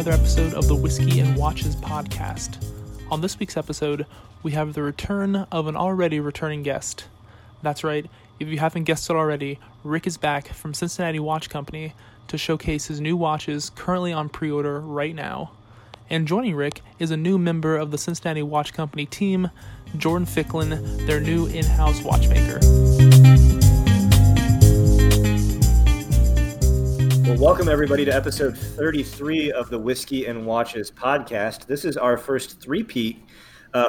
another episode of the Whiskey and Watches podcast. On this week's episode, we have the return of an already returning guest. That's right, if you haven't guessed it already, Rick is back from Cincinnati Watch Company to showcase his new watches currently on pre-order right now. And joining Rick is a new member of the Cincinnati Watch Company team, Jordan Ficklin, their new in-house watchmaker. Well, welcome everybody to episode 33 of the Whiskey and Watches podcast. This is our first three-peat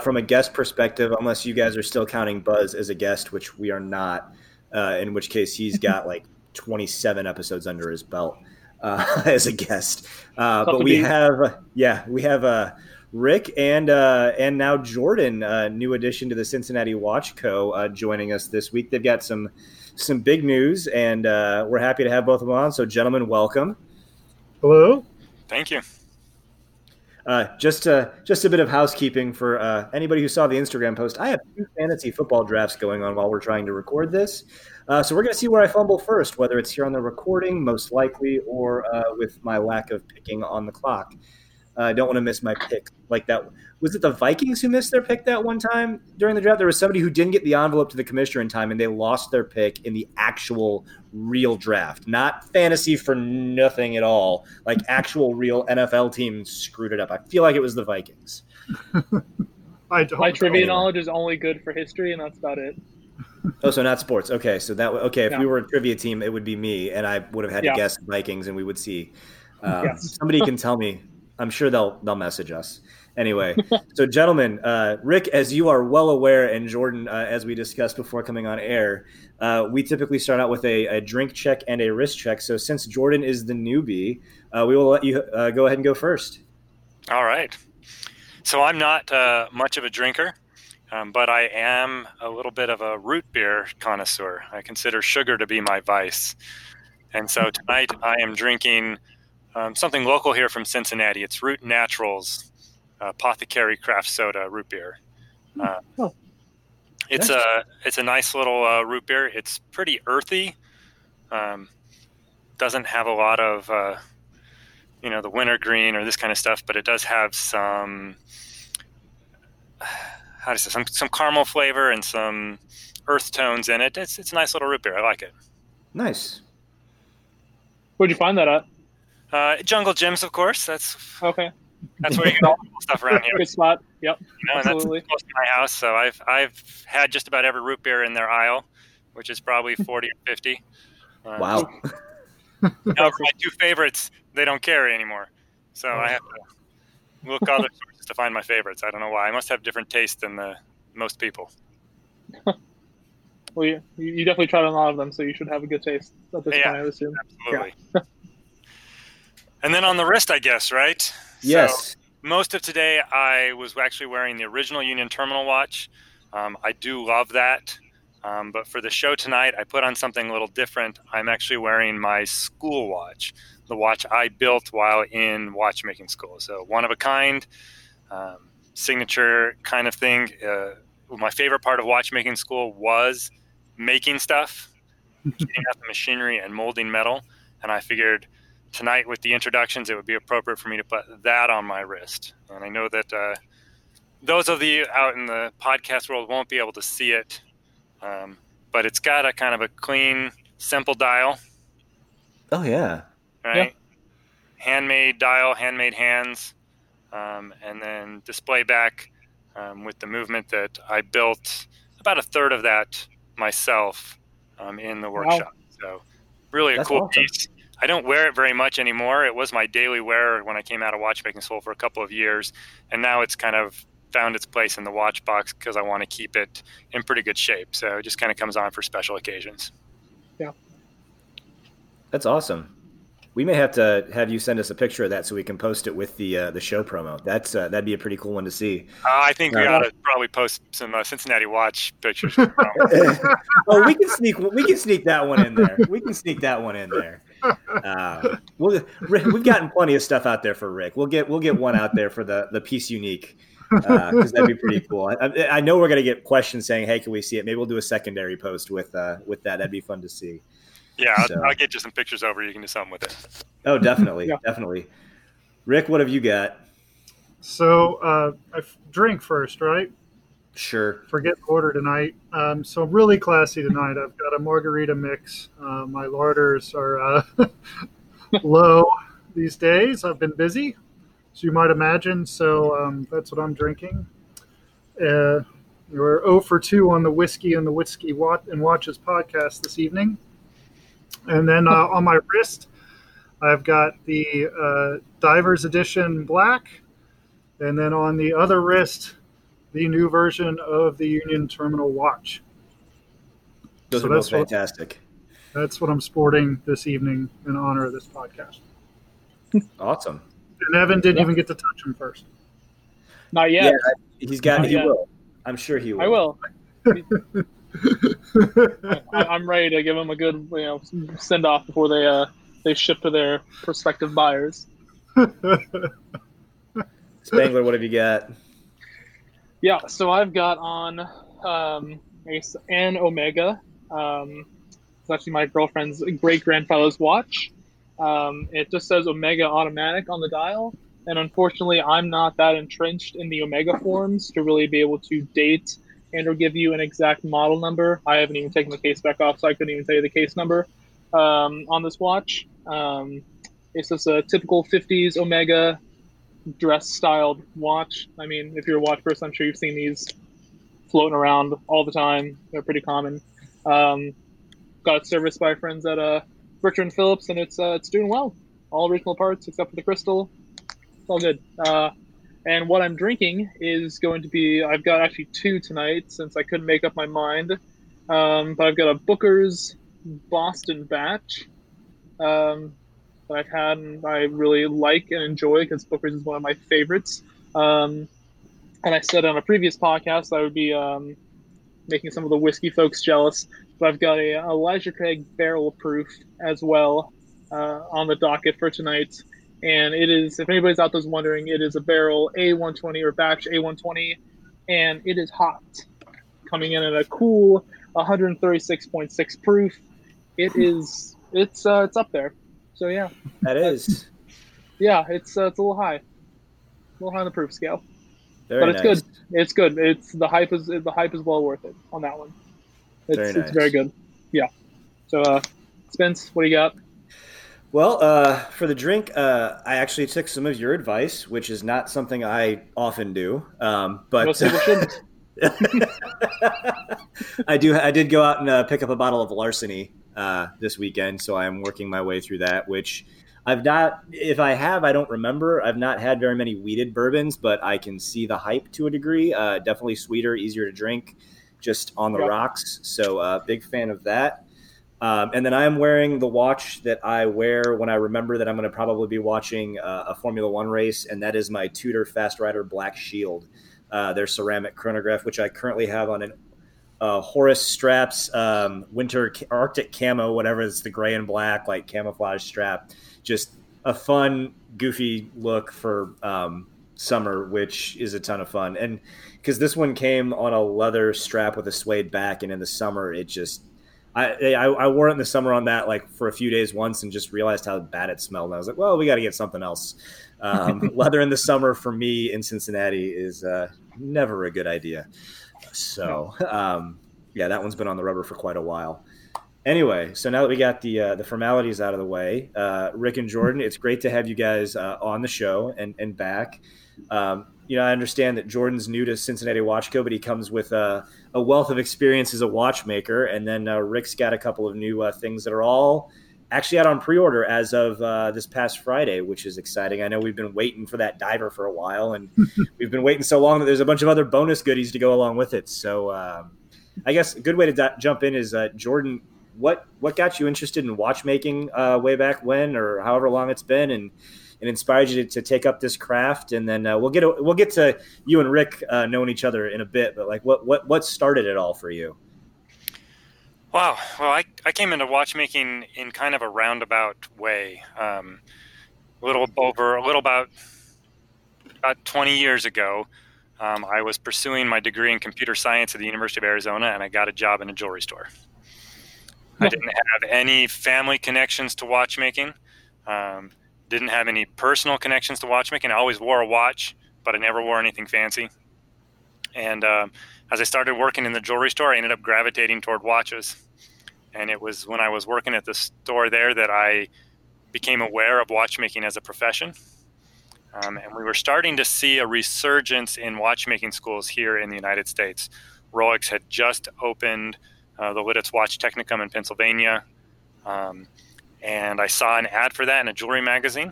from a guest perspective, unless you guys are still counting Buzz as a guest, which we are not, in which case he's got like 27 episodes under his belt as a guest. But we have, Rick and now Jordan, new addition to the Cincinnati Watch Co., joining us this week. They've got some big news, and we're happy to have both of them on. So, gentlemen, welcome. Hello. Thank you. Just a bit of housekeeping for anybody who saw the Instagram post. I have two fantasy football drafts going on while we're trying to record this. So we're going to see where I fumble first, whether it's here on the recording, most likely, or with my lack of picking on the clock. I don't want to miss my pick like that. Was it the Vikings who missed their pick that one time during the draft? There was somebody who didn't get the envelope to the commissioner in time, and they lost their pick in the actual real draft. Not fantasy for nothing at all. Like actual real NFL team screwed it up. I feel like it was the Vikings. My trivia knowledge is only good for history, and that's about it. Oh, so not sports. Okay, so that if we were a trivia team, it would be me, and I would have had to guess Vikings, and we would see. Somebody can tell me. I'm sure they'll message us. Anyway, so gentlemen, Rick, as you are well aware, and Jordan, as we discussed before coming on air, we typically start out with a drink check and a wrist check. So since Jordan is the newbie, we will let you go ahead and go first. All right. So I'm not much of a drinker, but I am a little bit of a root beer connoisseur. I consider sugar to be my vice. And so tonight I am drinking something local here from Cincinnati. It's Root Naturals Apothecary Craft Soda Root Beer. It's a nice little root beer. It's pretty earthy. Doesn't have a lot of the wintergreen or this kind of stuff, but it does have some caramel flavor and some earth tones in it. It's a nice little root beer. I like it. Nice. Where'd you find that at? Jungle Gyms, of course. That's where you get all the cool stuff around here. Good spot. Yep. Absolutely. And that's close to my house, so I've had just about every root beer in their aisle, which is probably 40 or 50. Wow. Now, my two favorites, they don't carry anymore, so I have to look other sources to find my favorites. I don't know why. I must have different taste than most people. Well, you definitely tried on a lot of them, so you should have a good taste at this point, I assume. Absolutely. Yeah. And then on the wrist, I guess, right? Yes. So most of today, I was actually wearing the original Union Terminal watch. I do love that. But for the show tonight, I put on something a little different. I'm actually wearing my school watch, the watch I built while in watchmaking school. So one of a kind, signature kind of thing. My favorite part of watchmaking school was making stuff, getting out the machinery and molding metal. And I figured tonight, with the introductions, it would be appropriate for me to put that on my wrist. And I know that those of you out in the podcast world won't be able to see it, but it's got a kind of a clean, simple dial. Oh, yeah. Right? Yeah. Handmade dial, handmade hands, and then display back with the movement that I built about a third of that myself in the workshop. So really a cool piece. I don't wear it very much anymore. It was my daily wear when I came out of watchmaking school for a couple of years, and now it's kind of found its place in the watch box because I want to keep it in pretty good shape. So it just kind of comes on for special occasions. Yeah. That's awesome. We may have to have you send us a picture of that so we can post it with the show promo. That's that'd be a pretty cool one to see. I think we ought to probably post some Cincinnati Watch pictures. Well, we can sneak that one in there. We can sneak that one in there. We've gotten plenty of stuff out there for Rick. We'll get one out there for the piece unique because that'd be pretty cool. I know we're gonna get questions saying, "Hey, can we see it?" Maybe we'll do a secondary post with that. That'd be fun to see. Yeah, so. I'll get you some pictures over. You can do something with it. Oh, definitely. Rick, what have you got? So I drink first, right? Sure. Forget order tonight. So I'm really classy tonight. I've got a margarita mix. My larders are low these days. I've been busy, as you might imagine. So that's what I'm drinking. You're 0 for 2 on the whiskey and Watches podcast this evening. And then on my wrist, I've got the Divers Edition Black. And then on the other wrist, the new version of the Union Terminal watch. Those are both fantastic. That's what I'm sporting this evening in honor of this podcast. Awesome. And Evan didn't even get to touch him first. Not yet. Yeah, he will. I'm sure he will. I will. I'm ready to give him a good, send off before they ship to their prospective buyers. Spangler, what have you got? Yeah, so I've got on an Omega. It's actually my girlfriend's great-grandfather's watch. It just says Omega Automatic on the dial, and unfortunately I'm not that entrenched in the Omega forums to really be able to date and or give you an exact model number. I haven't even taken the case back off, so I couldn't even tell you the case number on this watch. It's just a typical 50s Omega dress-styled watch. I mean, if you're a watch person, I'm sure you've seen these floating around all the time. They're pretty common. Got serviced by friends at Richard and Phillips, and it's doing well. All original parts except for the crystal. It's all good. And what I'm drinking is going to be, I've got actually two tonight since I couldn't make up my mind. But I've got a Booker's Boston batch. That I've had and I really like and enjoy because Booker's is one of my favorites. And I said on a previous podcast I would be making some of the whiskey folks jealous, but I've got a Elijah Craig barrel proof as well on the docket for tonight. And it is, if anybody's out there's wondering, it is a barrel A120 or batch A120, and it is hot, coming in at a cool 136.6 proof. It's up there. So yeah, that is. Yeah, it's a little high, on the proof scale. Very but it's nice. Good. It's good. It's the hype is well worth it on that one. It's very good. Yeah. So Spence, what do you got? Well, for the drink, I actually took some of your advice, which is not something I often do. But most people shouldn't. I did go out and pick up a bottle of Larceny this weekend, so I'm working my way through that, which I've not, if I have, I don't remember. I've not had very many wheated bourbons, but I can see the hype to a degree. Definitely sweeter, easier to drink, just on the rocks. So big fan of that. And then I am wearing the watch that I wear when I remember that I'm going to probably be watching a Formula One race, and that is my Tudor Fast Rider Black Shield, their ceramic chronograph, which I currently have on an Horace straps, winter Arctic camo, whatever it's the gray and black, like camouflage strap, just a fun, goofy look for summer, which is a ton of fun. And because this one came on a leather strap with a suede back, and in the summer, it just, I wore it in the summer on that like for a few days once and just realized how bad it smelled. And I was like, well, we got to get something else. Leather in the summer for me in Cincinnati is never a good idea. So, that one's been on the rubber for quite a while. Anyway, so now that we got the formalities out of the way, Rick and Jordan, it's great to have you guys on the show and back. I understand that Jordan's new to Cincinnati Watch Co., but he comes with a wealth of experience as a watchmaker. And then Rick's got a couple of new things that are all actually out on pre-order as of this past Friday, which is exciting. I know we've been waiting for that diver for a while, and we've been waiting so long that there's a bunch of other bonus goodies to go along with it. So I guess a good way to jump in is, Jordan, what got you interested in watchmaking way back when, or however long it's been, and inspired you to take up this craft? And then we'll get to you and Rick knowing each other in a bit, but like what started it all for you? Wow. Well, I came into watchmaking in kind of a roundabout way, about 20 years ago. I was pursuing my degree in computer science at the University of Arizona, and I got a job in a jewelry store. I didn't have any family connections to watchmaking. didn't have any personal connections to watchmaking. I always wore a watch, but I never wore anything fancy. And as I started working in the jewelry store, I ended up gravitating toward watches. And it was when I was working at the store there that I became aware of watchmaking as a profession. And we were starting to see a resurgence in watchmaking schools here in the United States. Rolex had just opened the Lititz Watch Technicum in Pennsylvania. And I saw an ad for that in a jewelry magazine.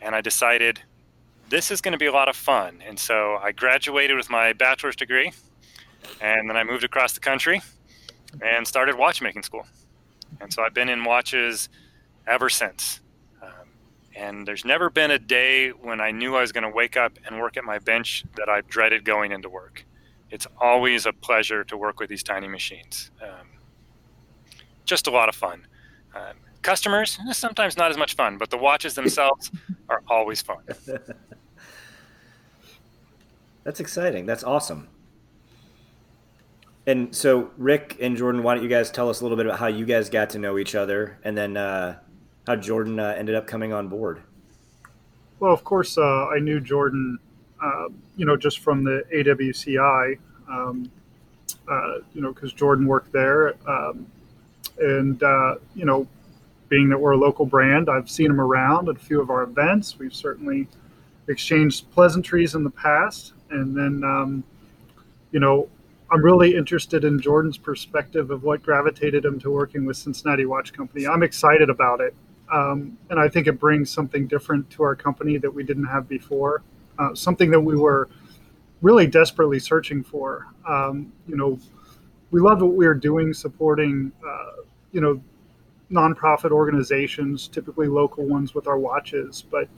And I decided, this is going to be a lot of fun. And so I graduated with my bachelor's degree. And then I moved across the country and started watchmaking school. And so I've been in watches ever since. And there's never been a day when I knew I was going to wake up and work at my bench that I dreaded going into work. It's always a pleasure to work with these tiny machines. Just a lot of fun. Customers, sometimes not as much fun, but the watches themselves are always fun. That's exciting. That's awesome. And so, Rick and Jordan, why don't you guys tell us a little bit about how you guys got to know each other, and then how Jordan ended up coming on board? Well, of course, I knew Jordan, just from the AWCI, because Jordan worked there. Being that we're a local brand, I've seen him around at a few of our events. We've certainly exchanged pleasantries in the past. And then, I'm really interested in Jordan's perspective of what gravitated him to working with Cincinnati Watch Company. I'm excited about it. And I think it brings something different to our company that we didn't have before, something that we were really desperately searching for. We loved what we were doing, supporting, nonprofit organizations, typically local ones with our watches. But,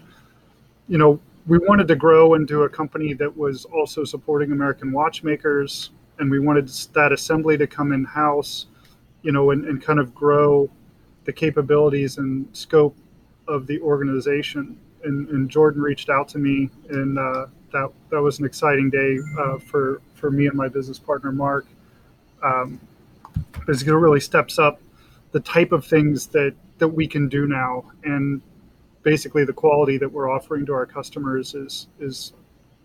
we wanted to grow into a company that was also supporting American watchmakers. And we wanted that assembly to come in-house, and kind of grow the capabilities and scope of the organization. And Jordan reached out to me, and that was an exciting day for me and my business partner, Mark. Because it really steps up the type of things that we can do now. And basically the quality that we're offering to our customers is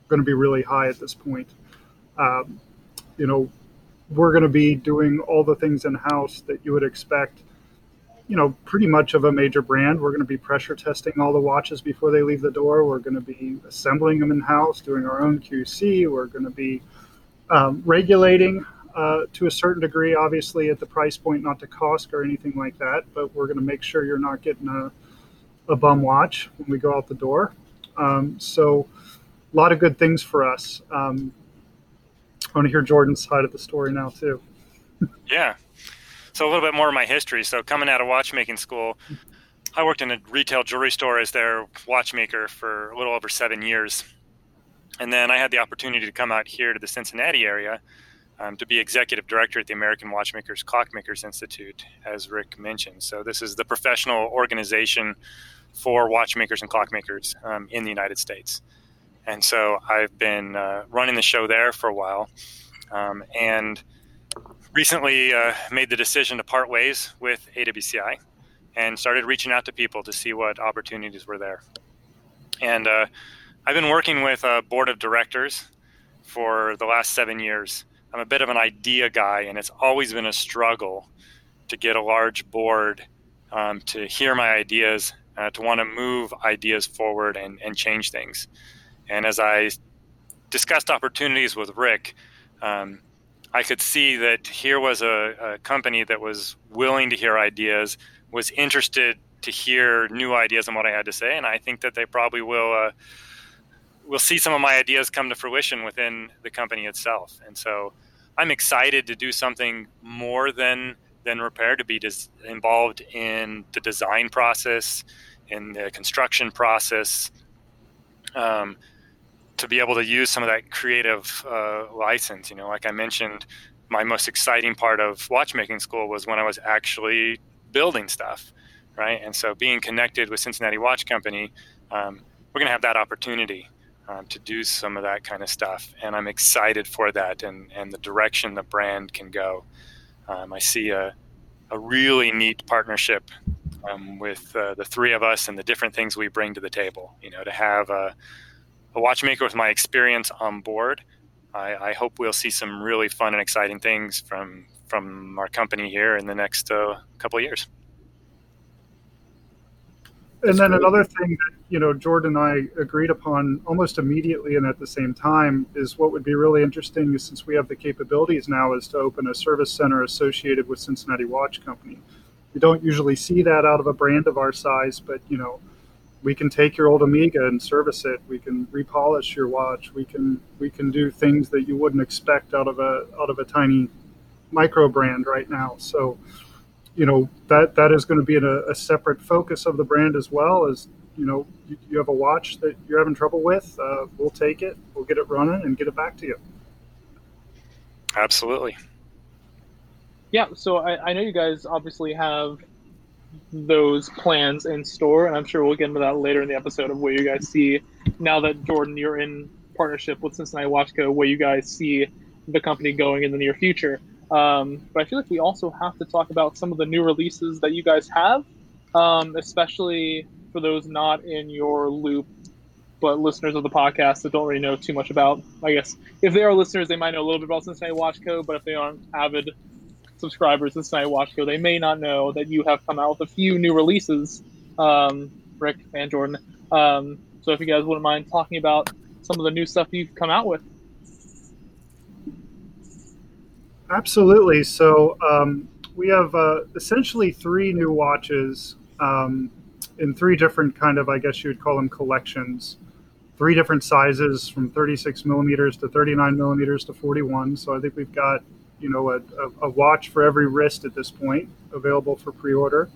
going to be really high at this point. We're going to be doing all the things in-house that you would expect, pretty much of a major brand. We're going to be pressure testing all the watches before they leave the door. We're going to be assembling them in-house, doing our own QC. We're going to be regulating to a certain degree, obviously, at the price point, not to cost or anything like that. But we're going to make sure you're not getting a bum watch when we go out the door. So a lot of good things for us. I want to hear Jordan's side of the story now, too. Yeah. So a little bit more of my history. So coming out of watchmaking school, I worked in a retail jewelry store as their watchmaker for a little over 7 years. And then I had the opportunity to come out here to the Cincinnati area to be executive director at the American Watchmakers Clockmakers Institute, as Rick mentioned. So this is the professional organization for watchmakers and clockmakers in the United States. And so I've been running the show there for a while, and recently made the decision to part ways with AWCI and started reaching out to people to see what opportunities were there. And I've been working with a board of directors for the last 7 years. I'm a bit of an idea guy, and it's always been a struggle to get a large board to hear my ideas, to want to move ideas forward and change things. And as I discussed opportunities with Rick, I could see that here was a company that was willing to hear ideas, was interested to hear new ideas and what I had to say. And I think that they probably will see some of my ideas come to fruition within the company itself. And so I'm excited to do something more than repair, to be involved in the design process, in the construction process, to be able to use some of that creative license. Like I mentioned, my most exciting part of watchmaking school was when I was actually building stuff, right? And so being connected with Cincinnati Watch Company, we're going to have that opportunity to do some of that kind of stuff. And I'm excited for that and the direction the brand can go. I see a really neat partnership with the three of us and the different things we bring to the table. You know, to have a watchmaker with my experience on board, I hope we'll see some really fun and exciting things from our company here in the next couple of years. And then another thing that, you know, Jordan and I agreed upon almost immediately and at the same time is what would be really interesting, since we have the capabilities now, is to open a service center associated with Cincinnati Watch Company. You don't usually see that out of a brand of our size, but, you know, we can take your old Omega and service it. We can repolish your watch. We can do things that you wouldn't expect out of a tiny micro brand right now. So, you know, that is going to be a separate focus of the brand, as well as, you know, you have a watch that you're having trouble with, we'll take it, we'll get it running and get it back to you. Absolutely. Yeah, so I know you guys obviously have those plans in store, and I'm sure we'll get into that later in the episode of what you guys see now that, Jordan, you're in partnership with Cincinnati Watch Co., where you guys see the company going in the near future. But I feel like we also have to talk about some of the new releases that you guys have, especially for those not in your loop, but listeners of the podcast that don't really know too much about, I guess, if they are listeners, they might know a little bit about Cincinnati Watch Co., but if they aren't avid subscribers to Cincinnati Watch Co., they may not know that you have come out with a few new releases, Rick and Jordan. So if you guys wouldn't mind talking about some of the new stuff you've come out with. Absolutely. So we have essentially three new watches in three different kind of, I guess you would call them collections, three different sizes from 36 millimeters to 39 millimeters to 41. So I think we've got, you know, a watch for every wrist at this point available for pre-order.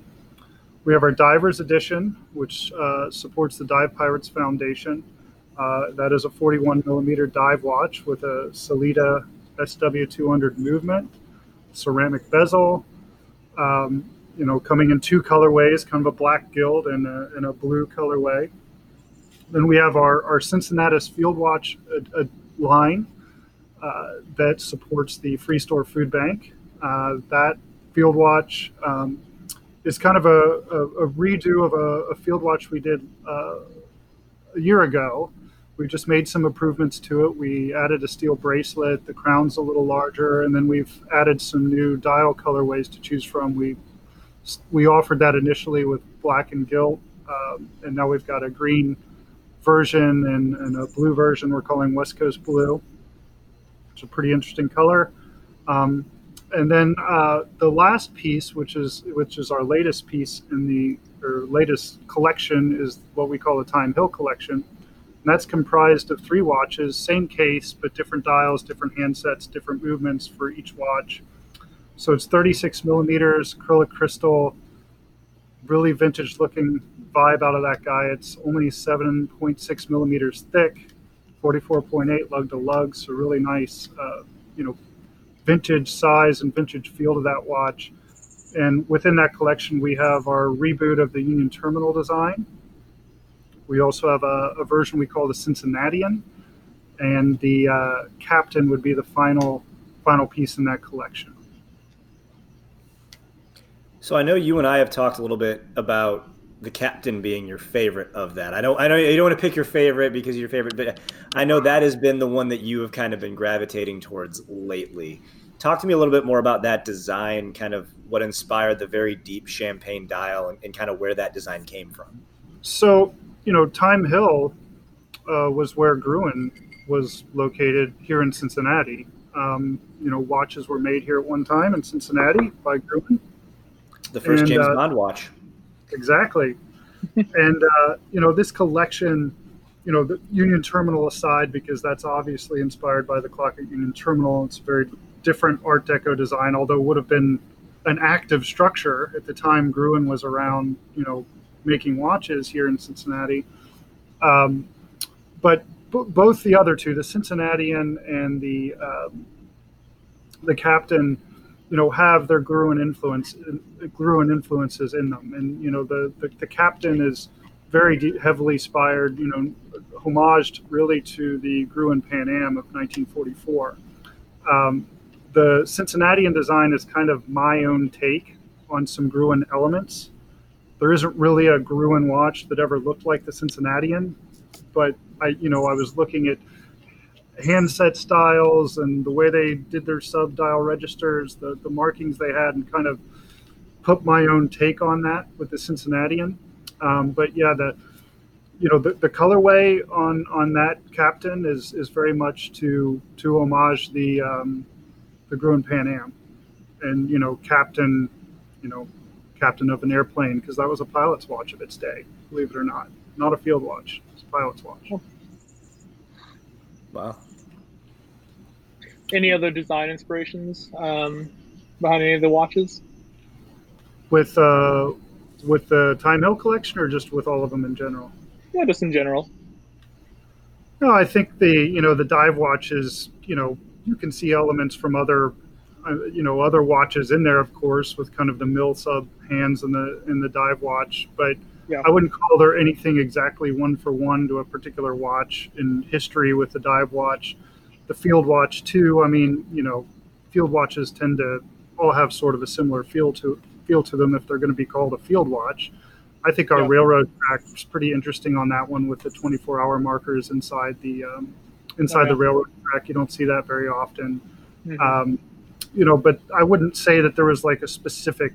We have our Divers Edition, which supports the Dive Pirates Foundation. That is a 41 millimeter dive watch with a Selita SW200 movement, ceramic bezel, you know, coming in two colorways, kind of a black gild and a blue colorway. Then we have our Cincinnati Field Watch line that supports the Free Store Food Bank. That field watch is kind of a redo of a field watch we did a year ago. We just made some improvements to it. We added a steel bracelet, the crown's a little larger, and then we've added some new dial colorways to choose from. We offered that initially with black and gilt, and now we've got a green version and a blue version we're calling West Coast Blue. It's a pretty interesting color. And then the last piece, which is our latest piece in the, or latest collection, is what we call the Time Hill collection. And that's comprised of three watches, same case, but different dials, different handsets, different movements for each watch. So it's 36 millimeters, acrylic crystal, really vintage looking vibe out of that guy. It's only 7.6 millimeters thick, 44.8 lug to lug. So really nice, you know, vintage size and vintage feel to that watch. And within that collection, we have our reboot of the Union Terminal design. We also have a version we call the Cincinnatian, and the Captain would be the final piece in that collection. So I know you and I have talked a little bit about the Captain being your favorite of that. I know you don't want to pick your favorite because your favorite, but I know that has been the one that you have kind of been gravitating towards lately. Talk to me a little bit more about that design, kind of what inspired the very deep champagne dial and kind of where that design came from. So, you know, Time Hill was where Gruen was located here in Cincinnati. You know, watches were made here at one time in Cincinnati by Gruen. The first James Bond watch. Exactly. And, you know, this collection, you know, the Union Terminal aside, because that's obviously inspired by the clock at Union Terminal. It's a very different Art Deco design, although it would have been an active structure at the time Gruen was around, you know, making watches here in Cincinnati. But both the other two, the Cincinnatian and the Captain, you know, have their Gruen influences in them. And, you know, the Captain is very heavily inspired, you know, homaged really to the Gruen Pan Am of 1944. The Cincinnatian design is kind of my own take on some Gruen elements. There isn't really a Gruen watch that ever looked like the Cincinnatian, but I was looking at handset styles and the way they did their sub-dial registers, the markings they had, and kind of put my own take on that with the Cincinnatian. But yeah, the colorway on that captain is very much to homage the Gruen Pan Am, and captain of an airplane, because that was a pilot's watch of its day, believe it or not. Not a field watch, it's a pilot's watch. Wow. Any other design inspirations behind any of the watches? With the Time Hill collection, or just with all of them in general? Yeah, just in general. No, I think the dive watches, you can see elements from other watches in there, of course, with kind of the mill sub hands in the dive watch, but yeah. I wouldn't call there anything exactly one for one to a particular watch in history with the dive watch. The field watch too, field watches tend to all have sort of a similar feel to them if they're going to be called a field watch. I think our railroad track was pretty interesting on that one, with the 24-hour markers inside the railroad track. You don't see that very often. Mm-hmm. But I wouldn't say that there was like a specific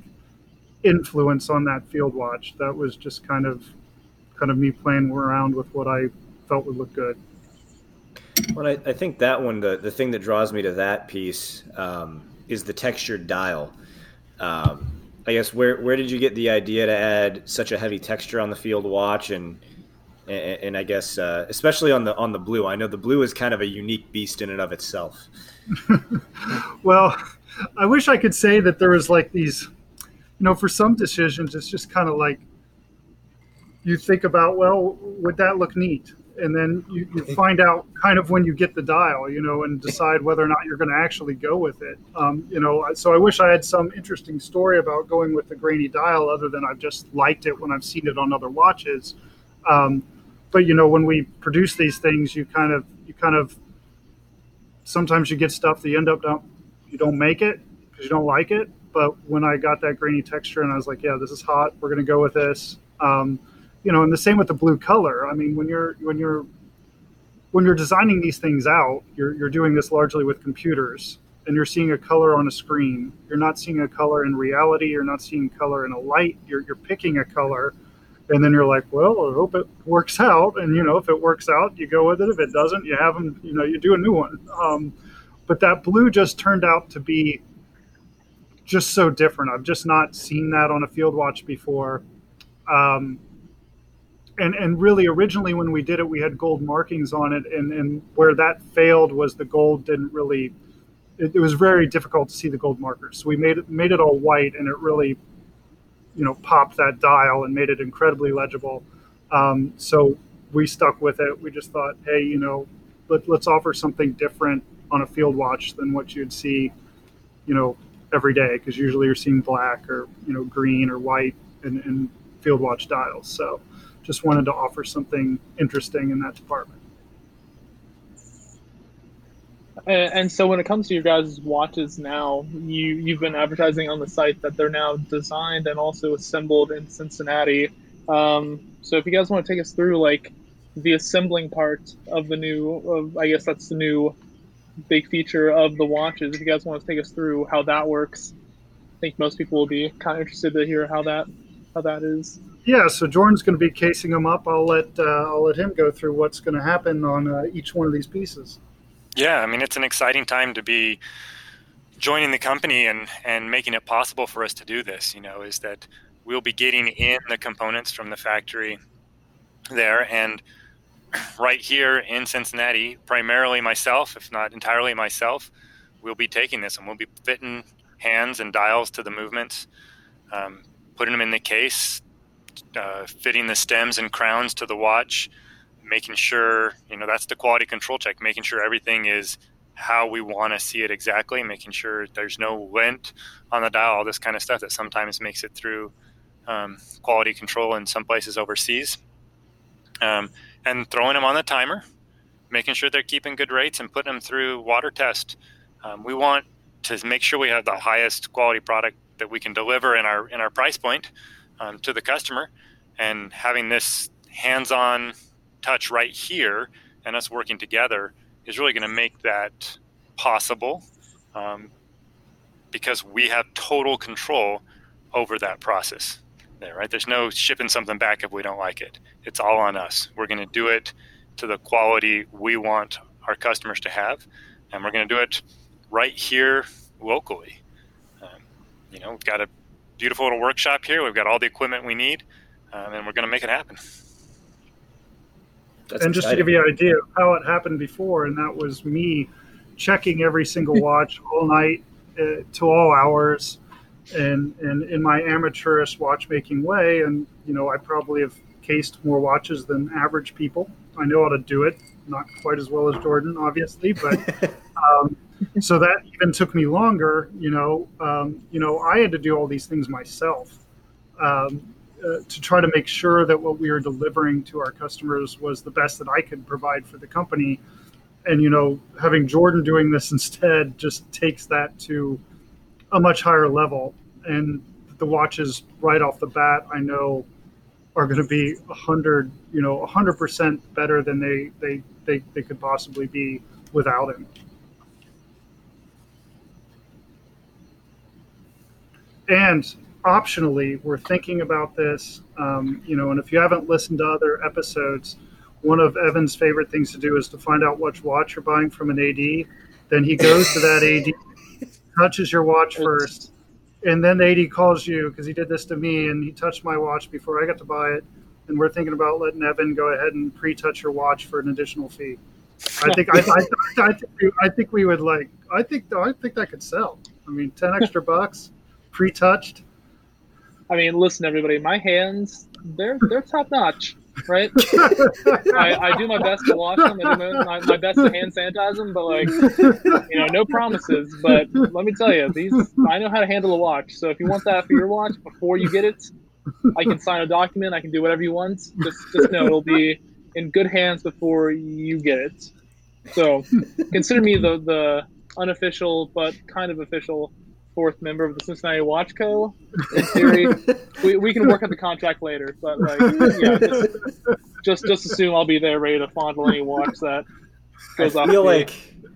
influence on that field watch. That was just kind of me playing around with what I felt would look good. Well, I think that one, the thing that draws me to that piece is the textured dial. I guess where did you get the idea to add such a heavy texture on the field watch, and I guess especially on the blue? I know the blue is kind of a unique beast in and of itself. Well, I wish I could say that there was like these, for some decisions, it's just kind of like you think about, well, would that look neat? And then you find out kind of when you get the dial, and decide whether or not you're going to actually go with it. So I wish I had some interesting story about going with the grainy dial, other than I've just liked it when I've seen it on other watches. But when we produce these things, you kind of sometimes you get stuff that you end up you don't make it because you don't like it. But when I got that grainy texture and I was like, yeah, this is hot, we're going to go with this. And the same with the blue color. I mean, when you're designing these things out, you're doing this largely with computers, and you're seeing a color on a screen. You're not seeing a color in reality. You're not seeing color in a light. You're picking a color, and then you're like, well, I hope it works out. And if it works out, you go with it. If it doesn't, you have them. You do a new one. But that blue just turned out to be just so different. I've just not seen that on a field watch before. And really, originally when we did it, we had gold markings on it, and where that failed was the gold didn't really. It was very difficult to see the gold markers. So we made it all white, and it really, popped that dial and made it incredibly legible. So we stuck with it. We just thought, hey, let's offer something different on a field watch than what you'd see, every day, because usually you're seeing black or green or white and field watch dials. So. Just wanted to offer something interesting in that department. And so when it comes to your guys' watches now, you've been advertising on the site that they're now designed and also assembled in Cincinnati. So if you guys want to take us through like the assembling part of the I guess that's the new big feature of the watches. If you guys want to take us through how that works, I think most people will be kind of interested to hear how that is. Yeah, so Jordan's going to be casing them up. I'll let him go through what's going to happen on each one of these pieces. Yeah, I mean, it's an exciting time to be joining the company and making it possible for us to do this, is that we'll be getting in the components from the factory there. And right here in Cincinnati, primarily myself, if not entirely myself, we'll be taking this, and we'll be fitting hands and dials to the movements, putting them in the case, fitting the stems and crowns to the watch, making sure, that's the quality control check, making sure everything is how we want to see it exactly, making sure there's no lint on the dial, all this kind of stuff that sometimes makes it through quality control in some places overseas. And throwing them on the timer, making sure they're keeping good rates, and putting them through water test. We want to make sure we have the highest quality product that we can deliver in our price point. to the customer, and having this hands-on touch right here and us working together is really going to make that possible, because we have total control over that process there, right? There's no shipping something back if we don't like it. It's all on us. We're going to do it to the quality we want our customers to have, and we're going to do it right here locally. You know, we've got a beautiful little workshop here. We've got all the equipment we need, and we're going to make it happen. That's and exciting. Just to give you an idea of how it happened before, and that was me checking every single watch all night to all hours, and in my amateurish watchmaking way, and you know, I probably have cased more watches than average people. I know how to do it, not quite as well as Jordan, obviously, but so that even took me longer. You know, I had to do all these things myself to try to make sure that what we were delivering to our customers was the best that I could provide for the company. And, you know, having Jordan doing this instead just takes that to a much higher level. And the watches right off the bat, I know, are going to be 100% better than they could possibly be without him. And optionally, we're thinking about this, you know, and if you haven't listened to other episodes, one of Evan's favorite things to do is to find out which watch you're buying from an AD. Then he goes to that AD, touches your watch first, and then the AD calls you because he did this to me and he touched my watch before I got to buy it. And we're thinking about letting Evan go ahead and pre-touch your watch for an additional fee. I think that could sell. I mean, 10 extra bucks. Pre-touched. I mean, listen, everybody. My hands, they're top notch, right? I do my best to wash them. I do my best to hand sanitize them, but like, you know, no promises. But let me tell you, I know how to handle a watch. So if you want that for your watch before you get it, I can sign a document. I can do whatever you want. Just know it'll be in good hands before you get it. So consider me the unofficial but kind of official fourth member of the Cincinnati Watch Co. In theory, we can work out the contract later, but like, yeah, just assume I'll be there ready to fondle any watch that goes off the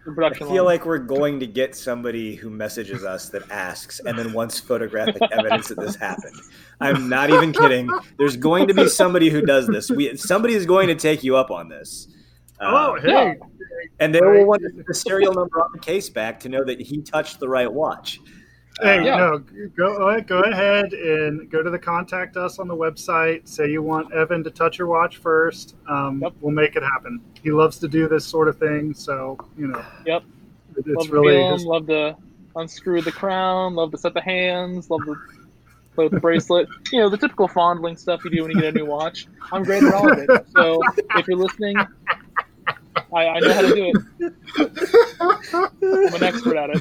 production line. I feel like we're going to get somebody who messages us that asks, and then wants photographic evidence that this happened. I'm not even kidding. There's going to be somebody who does this. Somebody is going to take you up on this. Yeah. And they will want the serial number on the case back to know that he touched the right watch. Hey, no, go ahead and go to the contact us on the website. Say you want Evan to touch your watch first. We'll make it happen. He loves to do this sort of thing, so you know. Yep. Love to unscrew the crown. Love to set the hands. Love to play with the bracelet. You know, the typical fondling stuff you do when you get a new watch. I'm great at all of it. So if you're listening, I know how to do it. I'm an expert at it.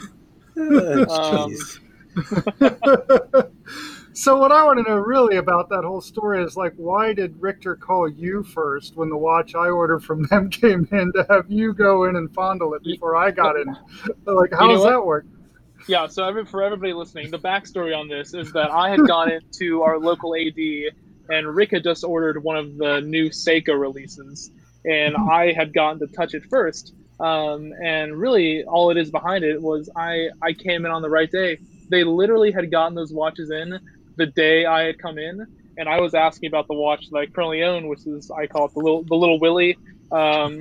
So what I want to know really about that whole story is, like, why did Richter call you first when the watch I ordered from them came in to have you go in and fondle it before I got in? Like, how does that work? Yeah, so for everybody listening, the backstory on this is that I had gone into our local AD, and Rick had just ordered one of the new Seiko releases, and I had gotten to touch it first. And really all it is behind it was I came in on the right day. They literally had gotten those watches in the day I had come in, and I was asking about the watch that I currently own, which is, I call it the little Willy, but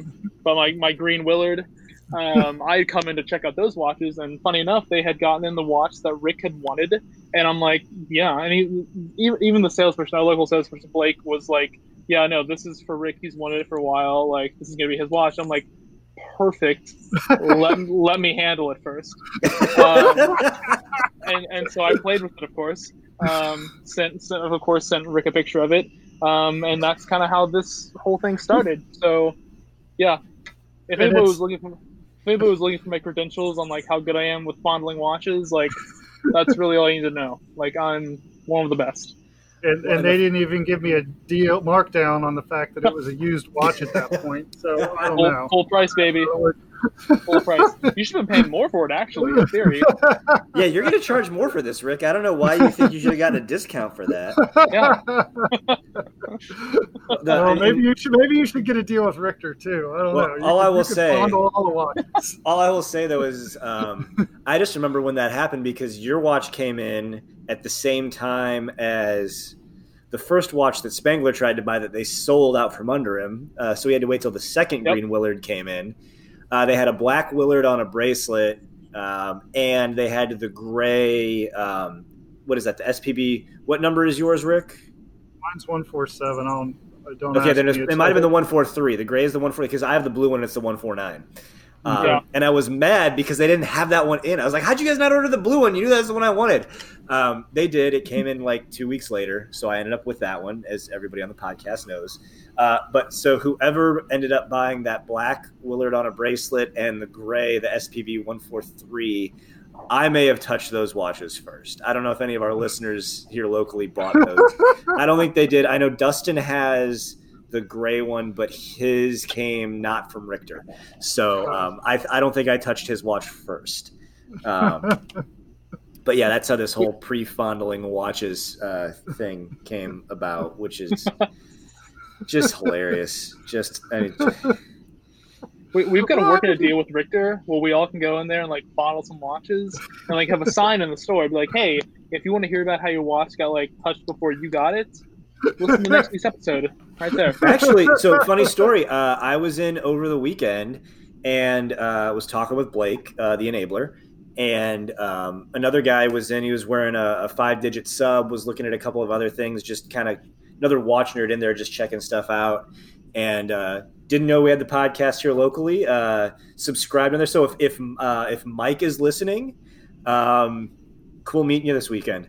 my green Willard. I had come in to check out those watches, and funny enough, they had gotten in the watch that Rick had wanted, and I'm like, yeah. And even the salesperson, our local salesperson, Blake, was like, yeah, no, this is for Rick. He's wanted it for a while. Like, this is going to be his watch. I'm like, perfect. Let me handle it first. And so I played with it, of course. Sent Rick a picture of it. And that's kind of how this whole thing started. So, yeah. If anybody was looking for my credentials on, like, how good I am with fondling watches, like, that's really all you need to know. Like, I'm one of the best. And they didn't even give me a deal markdown on the fact that it was a used watch at that point. So I don't know. Full price, baby. full price. You should have been paying more for it, actually, in theory. Yeah, you're going to charge more for this, Rick. I don't know why you think you should have gotten a discount for that. Yeah. Maybe you should get a deal with Richter too. I don't know. All I will say though is I just remember when that happened because your watch came in at the same time as the first watch that Spangler tried to buy that they sold out from under him. So he had to wait till the second Green Willard came in. They had a black Willard on a bracelet, and they had the gray. What is that? The SPB. What number is yours, Rick? Mine's 147. Okay, then it might have been the 143. The gray is the 143 because I have the blue one. It's the 149. And I was mad because they didn't have that one in. I was like, "How'd you guys not order the blue one? You knew that's the one I wanted." They did. It came in like 2 weeks later, so I ended up with that one, as everybody on the podcast knows. But so whoever ended up buying that black Willard on a bracelet and the gray, the SPV 143, I may have touched those watches first. I don't know if any of our listeners here locally bought those. I don't think they did. I know Dustin has the gray one, but his came not from Richter. So I don't think I touched his watch first. But yeah, that's how this whole pre-fondling watches thing came about, which is just hilarious. We've got to work out a deal with Richter where we all can go in there and like bottle some watches and like have a sign in the store, be like, "Hey, if you want to hear about how your watch got like touched before you got it, listen to next week's episode." Right there. Actually, so funny story. I was in over the weekend and was talking with Blake, the enabler, and another guy was in. He was wearing a 5-digit sub. Was looking at a couple of other things, just kind of another watch nerd in there, just checking stuff out. And didn't know we had the podcast here locally. Subscribed on there. So if Mike is listening, cool meeting you this weekend.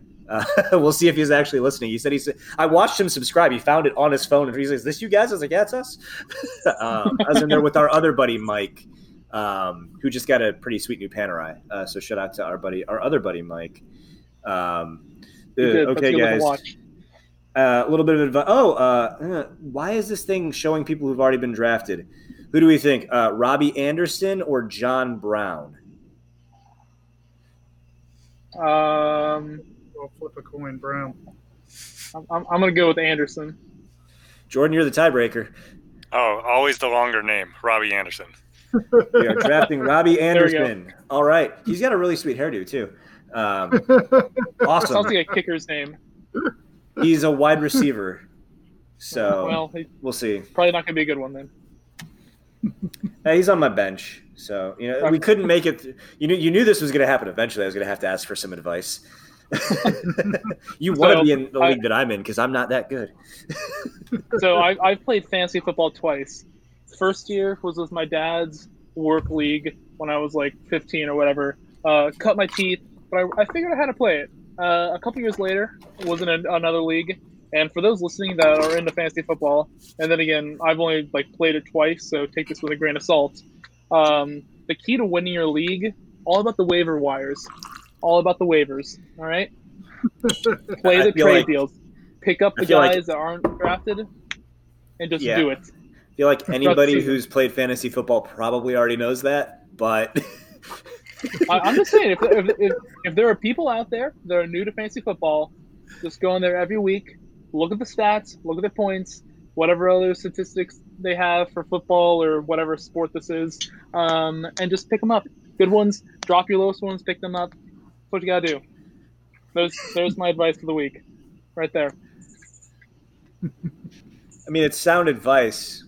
We'll see if he's actually listening. He said I watched him subscribe. He found it on his phone, and he's like, "Is this you guys?" I was like, "Yeah, it's us." I was in there with our other buddy Mike, who just got a pretty sweet new Panerai. So shout out to our other buddy Mike. Okay, guys. A little bit of advice. Why is this thing showing people who've already been drafted? Who do we think? Robbie Anderson or John Brown? I'll flip a coin, Brown. I'm going to go with Anderson. Jordan, you're the tiebreaker. Oh, always the longer name, Robbie Anderson. We are drafting Robbie Anderson. All right. He's got a really sweet hairdo, too. Awesome. Sounds like a kicker's name. He's a wide receiver, so we'll see. Probably not going to be a good one then. He's on my bench, so we couldn't make it. You knew this was going to happen eventually. I was going to have to ask for some advice. Want to be in the league that I'm in because I'm not that good. So I've played fantasy football twice. First year was with my dad's work league when I was like 15 or whatever. Cut my teeth, but I figured out how to play it. A couple years later, was in another league. And for those listening that are into fantasy football, and then again, I've only played it twice, so take this with a grain of salt. The key to winning your league, all about the waiver wires. All about the waivers, all right? Play the trade deals. Pick up the guys that aren't drafted and just do it. I feel like anybody who's played fantasy football probably already knows that, but... I'm just saying, if there are people out there that are new to fantasy football, just go in there every week, look at the stats, look at the points, whatever other statistics they have for football or whatever sport this is, and just pick them up. Good ones, drop your lowest ones, pick them up. That's what you got to do. There's my advice for the week right there. I mean, it's sound advice.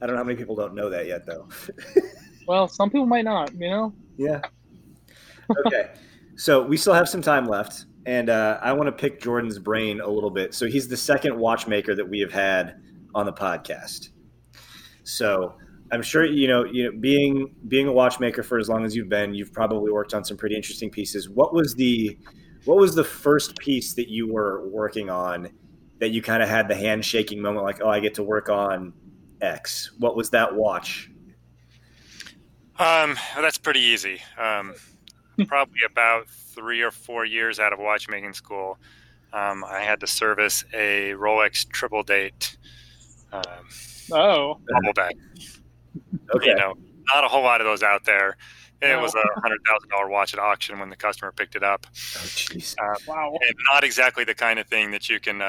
I don't know how many people don't know that yet, though. Well, some people might not, Yeah. Okay. So we still have some time left, and I want to pick Jordan's brain a little bit. So he's the second watchmaker that we have had on the podcast. So I'm sure being a watchmaker for as long as you've been, you've probably worked on some pretty interesting pieces. What was the first piece that you were working on that you kind of had the handshaking moment, like, "Oh, I get to work on X"? What was that watch? That's pretty easy. Probably about 3 or 4 years out of watchmaking school, I had to service a Rolex triple date. Bobble bag. Okay. not a whole lot of those out there. And it was a $100,000 watch at auction when the customer picked it up. Oh, jeez. Wow. And not exactly the kind of thing that you can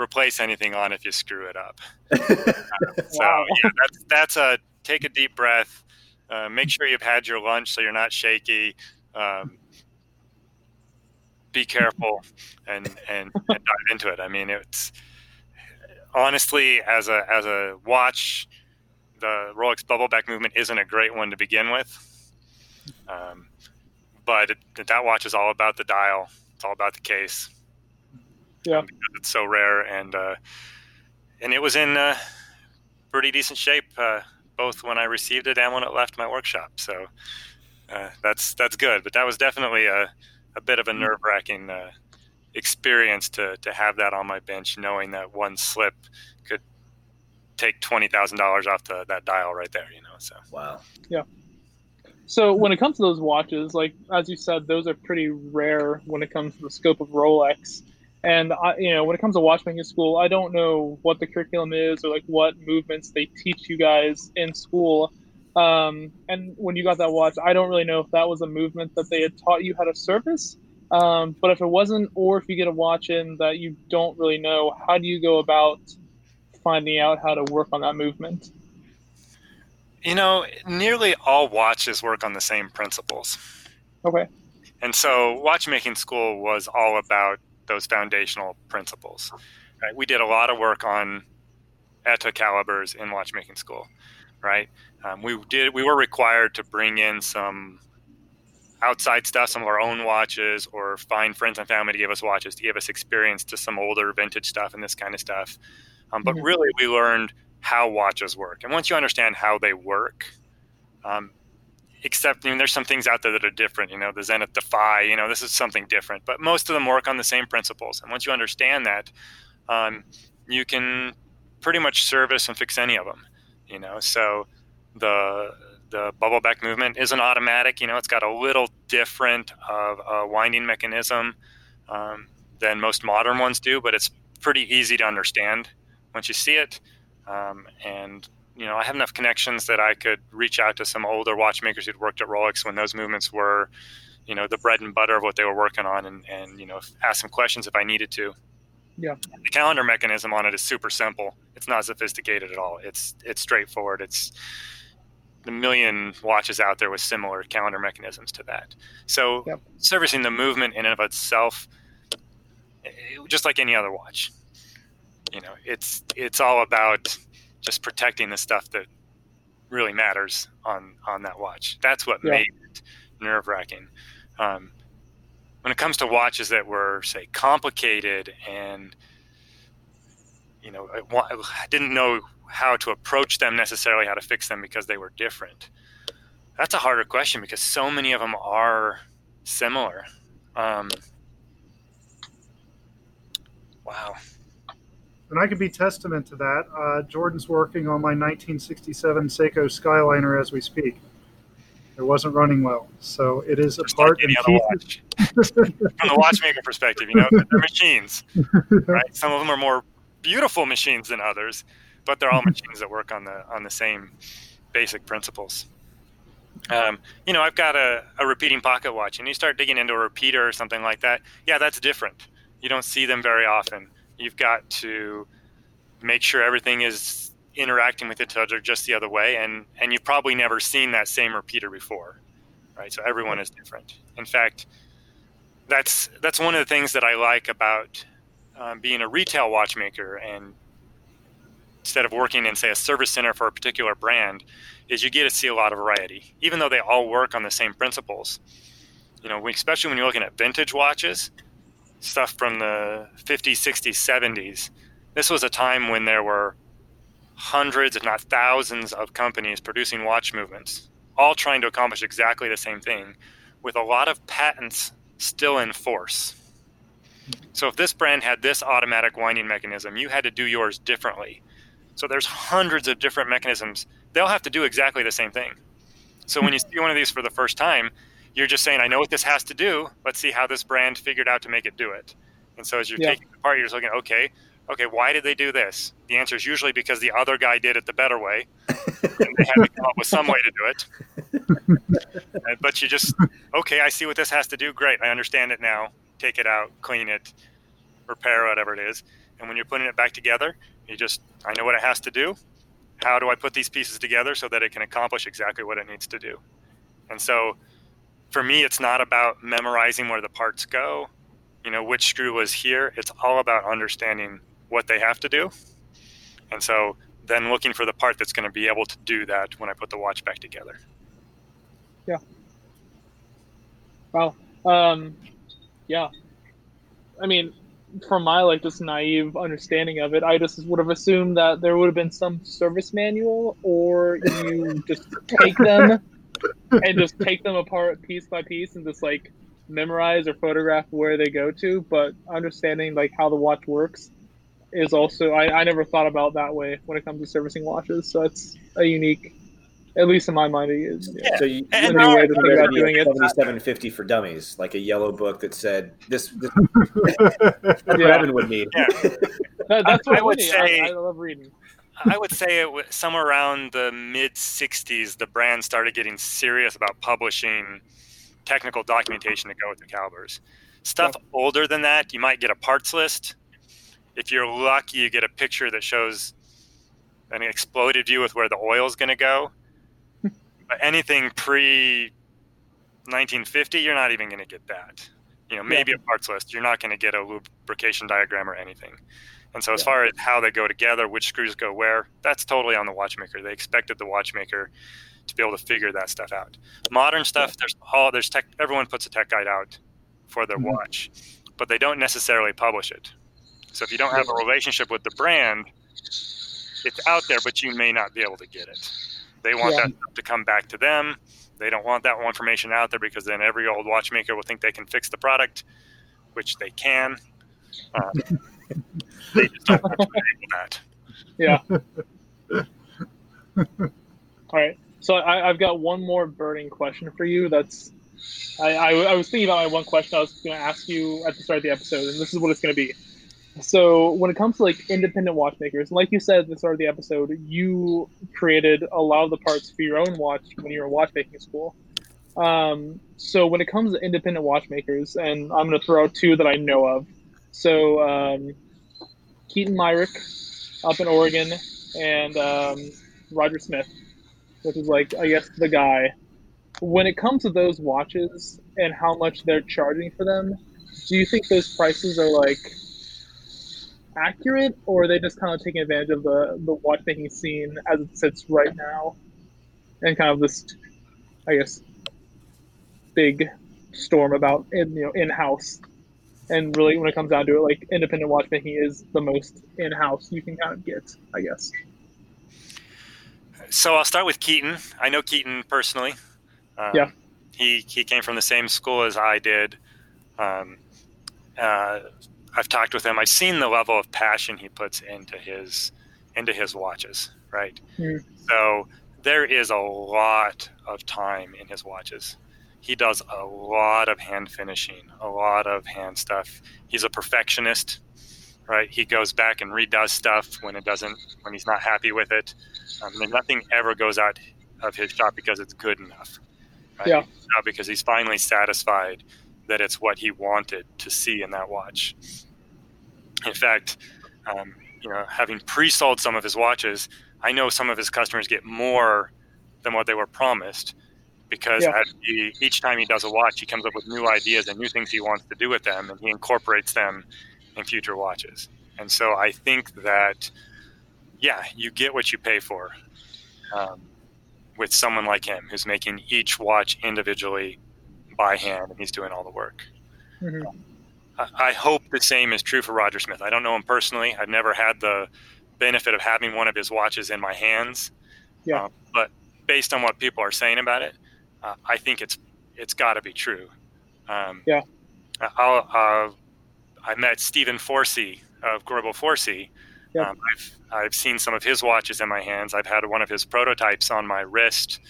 replace anything on if you screw it up. Yeah, that's a take a deep breath. Make sure you've had your lunch so you're not shaky. Be careful and dive into it. I mean, it's honestly as a watch, the Rolex bubble back movement isn't a great one to begin with. But that watch is all about the dial. It's all about the case. Yeah, because it's so rare, and it was in pretty decent shape both when I received it and when it left my workshop. So that's good. But that was definitely a bit of a nerve-wracking experience to have that on my bench, knowing that one slip could take $20,000 off that dial right there. So wow. Yeah. So when it comes to those watches, like as you said, those are pretty rare when it comes to the scope of Rolex. And when it comes to watchmaking school, I don't know what the curriculum is or like what movements they teach you guys in school. And when you got that watch, I don't really know if that was a movement that they had taught you how to service. But if it wasn't, or if you get a watch in that you don't really know, how do you go about finding out how to work on that movement? Nearly all watches work on the same principles. Okay. And so watchmaking school was all about those foundational principles. Right? We did a lot of work on ETA calibers in watchmaking school, right? We were required to bring in some outside stuff, some of our own watches, or find friends and family to give us watches, to give us experience to some older vintage stuff and this kind of stuff. But really, we learned how watches work. And once you understand how they work, there's some things out there that are different, the Zenith Defy, this is something different, but most of them work on the same principles. And once you understand that, you can pretty much service and fix any of them, so the bubble back movement isn't automatic, it's got a little different of a winding mechanism than most modern ones do, but it's pretty easy to understand once you see it. I have enough connections that I could reach out to some older watchmakers who'd worked at Rolex when those movements were, the bread and butter of what they were working on and ask some questions if I needed to. Yeah. The calendar mechanism on it is super simple. It's not sophisticated at all. It's straightforward. It's a million watches out there with similar calendar mechanisms to that. So servicing the movement in and of itself, just like any other watch, it's all about just protecting the stuff that really matters on that watch. That's what made it nerve-wracking. When it comes to watches that were, say, complicated and, I didn't know how to approach them necessarily, how to fix them because they were different. That's a harder question because so many of them are similar. Wow. And I could be testament to that. Jordan's working on my 1967 Seiko Skyliner as we speak. It wasn't running well, so it is just a part like any other watch. From the watchmaker perspective, they're machines, right? Some of them are more beautiful machines than others, but they're all machines that work on the same basic principles. I've got a repeating pocket watch, and you start digging into a repeater or something like that. Yeah, that's different. You don't see them very often. You've got to make sure everything is interacting with each other just the other way. And you've probably never seen that same repeater before, right? So everyone is different. In fact, that's one of the things that I like about being a retail watchmaker. And instead of working in, say, a service center for a particular brand, is you get to see a lot of variety, even though they all work on the same principles. Especially when you're looking at vintage watches, stuff from the 50s, 60s, 70s. This was a time when there were hundreds, if not thousands, of companies producing watch movements, all trying to accomplish exactly the same thing, with a lot of patents still in force. So if this brand had this automatic winding mechanism, you had to do yours differently. So there's hundreds of different mechanisms. They'll have to do exactly the same thing. So when you see one of these for the first time, you're just saying, I know what this has to do. Let's see how this brand figured out to make it do it. And so as you're taking it apart, you're just looking, okay, okay, why did they do this? The answer is usually because the other guy did it the better way, and they had to come up with some way to do it. But you just, okay, I see what this has to do. Great, I understand it now. Take it out, clean it, repair whatever it is. And when you're putting it back together, you just, I know what it has to do. How do I put these pieces together so that it can accomplish exactly what it needs to do? And so for me, it's not about memorizing where the parts go, you know, which screw was here. It's all about understanding what they have to do. And so then looking for the part that's going to be able to do that when I put the watch back together. Yeah. Wow. Yeah. I mean, from my like this naive understanding of it, I just would have assumed that there would have been some service manual, or you just take them and just take them apart piece by piece and just like memorize or photograph where they go to. But understanding like how the watch works is also, I never thought about that way when it comes to servicing watches. So it's a unique, at least in my mind, it is. Yeah. So you were doing it 7750 for dummies, like a yellow book that said this that's what Evan would need. Yeah. That's what I would say. I love reading. I would say it was somewhere around the mid '60s, the brand started getting serious about publishing technical documentation to go with the calibers. Stuff older than that, you might get a parts list. If you're lucky, you get a picture that shows an exploded view with where the oil is going to go. But anything pre-1950, you're not even going to get that. You know, maybe a parts list. You're not going to get a lubrication diagram or anything. And so as far as how they go together, which screws go where, that's totally on the watchmaker. They expected the watchmaker to be able to figure that stuff out. Modern stuff, there's tech. Everyone puts a tech guide out for their watch, but they don't necessarily publish it. So if you don't have a relationship with the brand, it's out there, but you may not be able to get it. They want that stuff to come back to them. They don't want that information out there, because then every old watchmaker will think they can fix the product, which they can. They just don't want to enable that. Yeah. All right. So I've got one more burning question for you. That's I was thinking about my one question I was going to ask you at the start of the episode, and this is what it's going to be. So when it comes to like independent watchmakers, like you said at the start of the episode, you created a lot of the parts for your own watch when you were in watchmaking school. So when it comes to independent watchmakers, and I'm going to throw out two that I know of. So Keaton Myrick up in Oregon, and Roger Smith, which is like, I guess, the guy. When it comes to those watches and how much they're charging for them, do you think those prices are like accurate, or are they just kind of taking advantage of the watchmaking scene as it sits right now, and kind of this, I guess, big storm about in-house, and really when it comes down to it, like independent watchmaking is the most in-house you can kind of get, I guess. So I'll start with Keaton. I know Keaton personally. He came from the same school as I did. I've talked with him. I've seen the level of passion he puts into his watches, right? Mm. So there is a lot of time in his watches. He does a lot of hand finishing, a lot of hand stuff. He's a perfectionist, right? He goes back and redoes stuff when he's not happy with it. And nothing ever goes out of his shop because it's good enough, right? Yeah. Not because he's finally satisfied that it's what he wanted to see in that watch. In fact, having pre-sold some of his watches, I know some of his customers get more than what they were promised, because each time he does a watch, he comes up with new ideas and new things he wants to do with them, and he incorporates them in future watches. And so I think that, you get what you pay for with someone like him, who's making each watch individually by hand, and he's doing all the work. Mm-hmm. I hope the same is true for Roger Smith. I don't know him personally. I've never had the benefit of having one of his watches in my hands. Yeah. But based on what people are saying about it, I think it's got to be true. Yeah. I met Stephen Forsey of Greubel Forsey. Yeah. I've seen some of his watches in my hands. I've had one of his prototypes on my wrist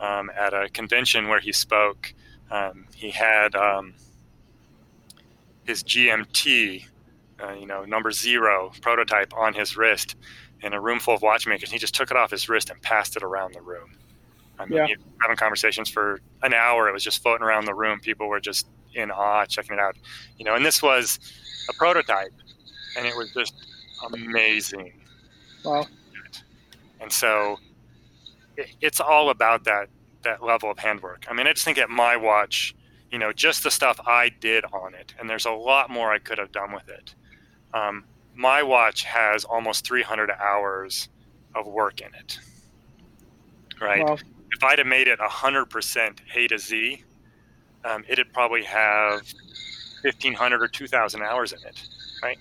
at a convention where he spoke. He had his GMT, number 0 prototype on his wrist in a room full of watchmakers. He just took it off his wrist and passed it around the room. I mean, he was having conversations for an hour. It was just floating around the room. People were just in awe checking it out. You know, and this was a prototype, and it was just amazing. Wow. And so it's all about that level of handwork. I mean, I just think at my watch, you know, just the stuff I did on it, and there's a lot more I could have done with it. My watch has almost 300 hours of work in it, right? Wow. If I'd have made it 100% A to Z, it'd probably have 1,500 or 2,000 hours in it, right?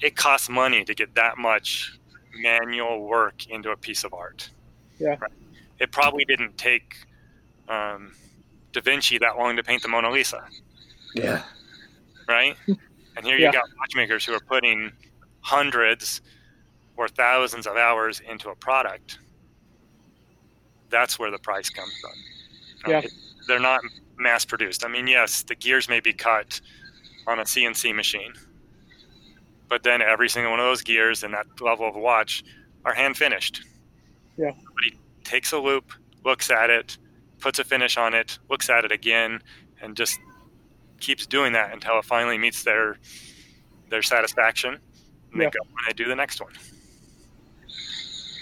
It costs money to get that much manual work into a piece of art. Yeah. Right? It probably didn't take Da Vinci that long to paint the Mona Lisa. Yeah. Right? And here you got watchmakers who are putting hundreds or thousands of hours into a product. That's where the price comes from. Yeah. They're not mass produced. I mean, yes, the gears may be cut on a CNC machine, but then every single one of those gears and that level of watch are hand finished. Yeah. Somebody takes a loop, looks at it, puts a finish on it, looks at it again, and just keeps doing that until it finally meets their satisfaction, and they go, and I do the next one.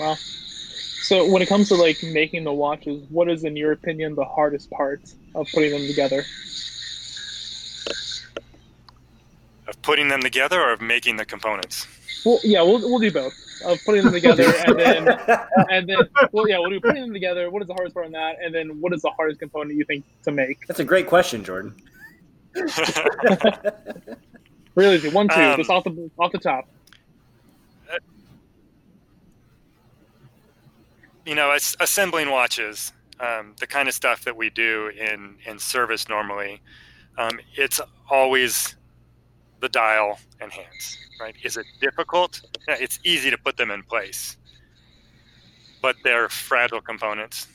Wow. So when it comes to like making the watches, what is, in your opinion, the hardest part of putting them together? Of putting them together or of making the components? Well, yeah, we'll do both. Of putting them together, and then putting them together. What is the hardest part on that? And then what is the hardest component you think to make? That's a great question, Jordan. Really easy. 1, 2, just off the top. You know, assembling watches, the kind of stuff that we do in service normally, it's always the dial and hands. Right? Is it difficult? It's easy to put them in place, but they're fragile components,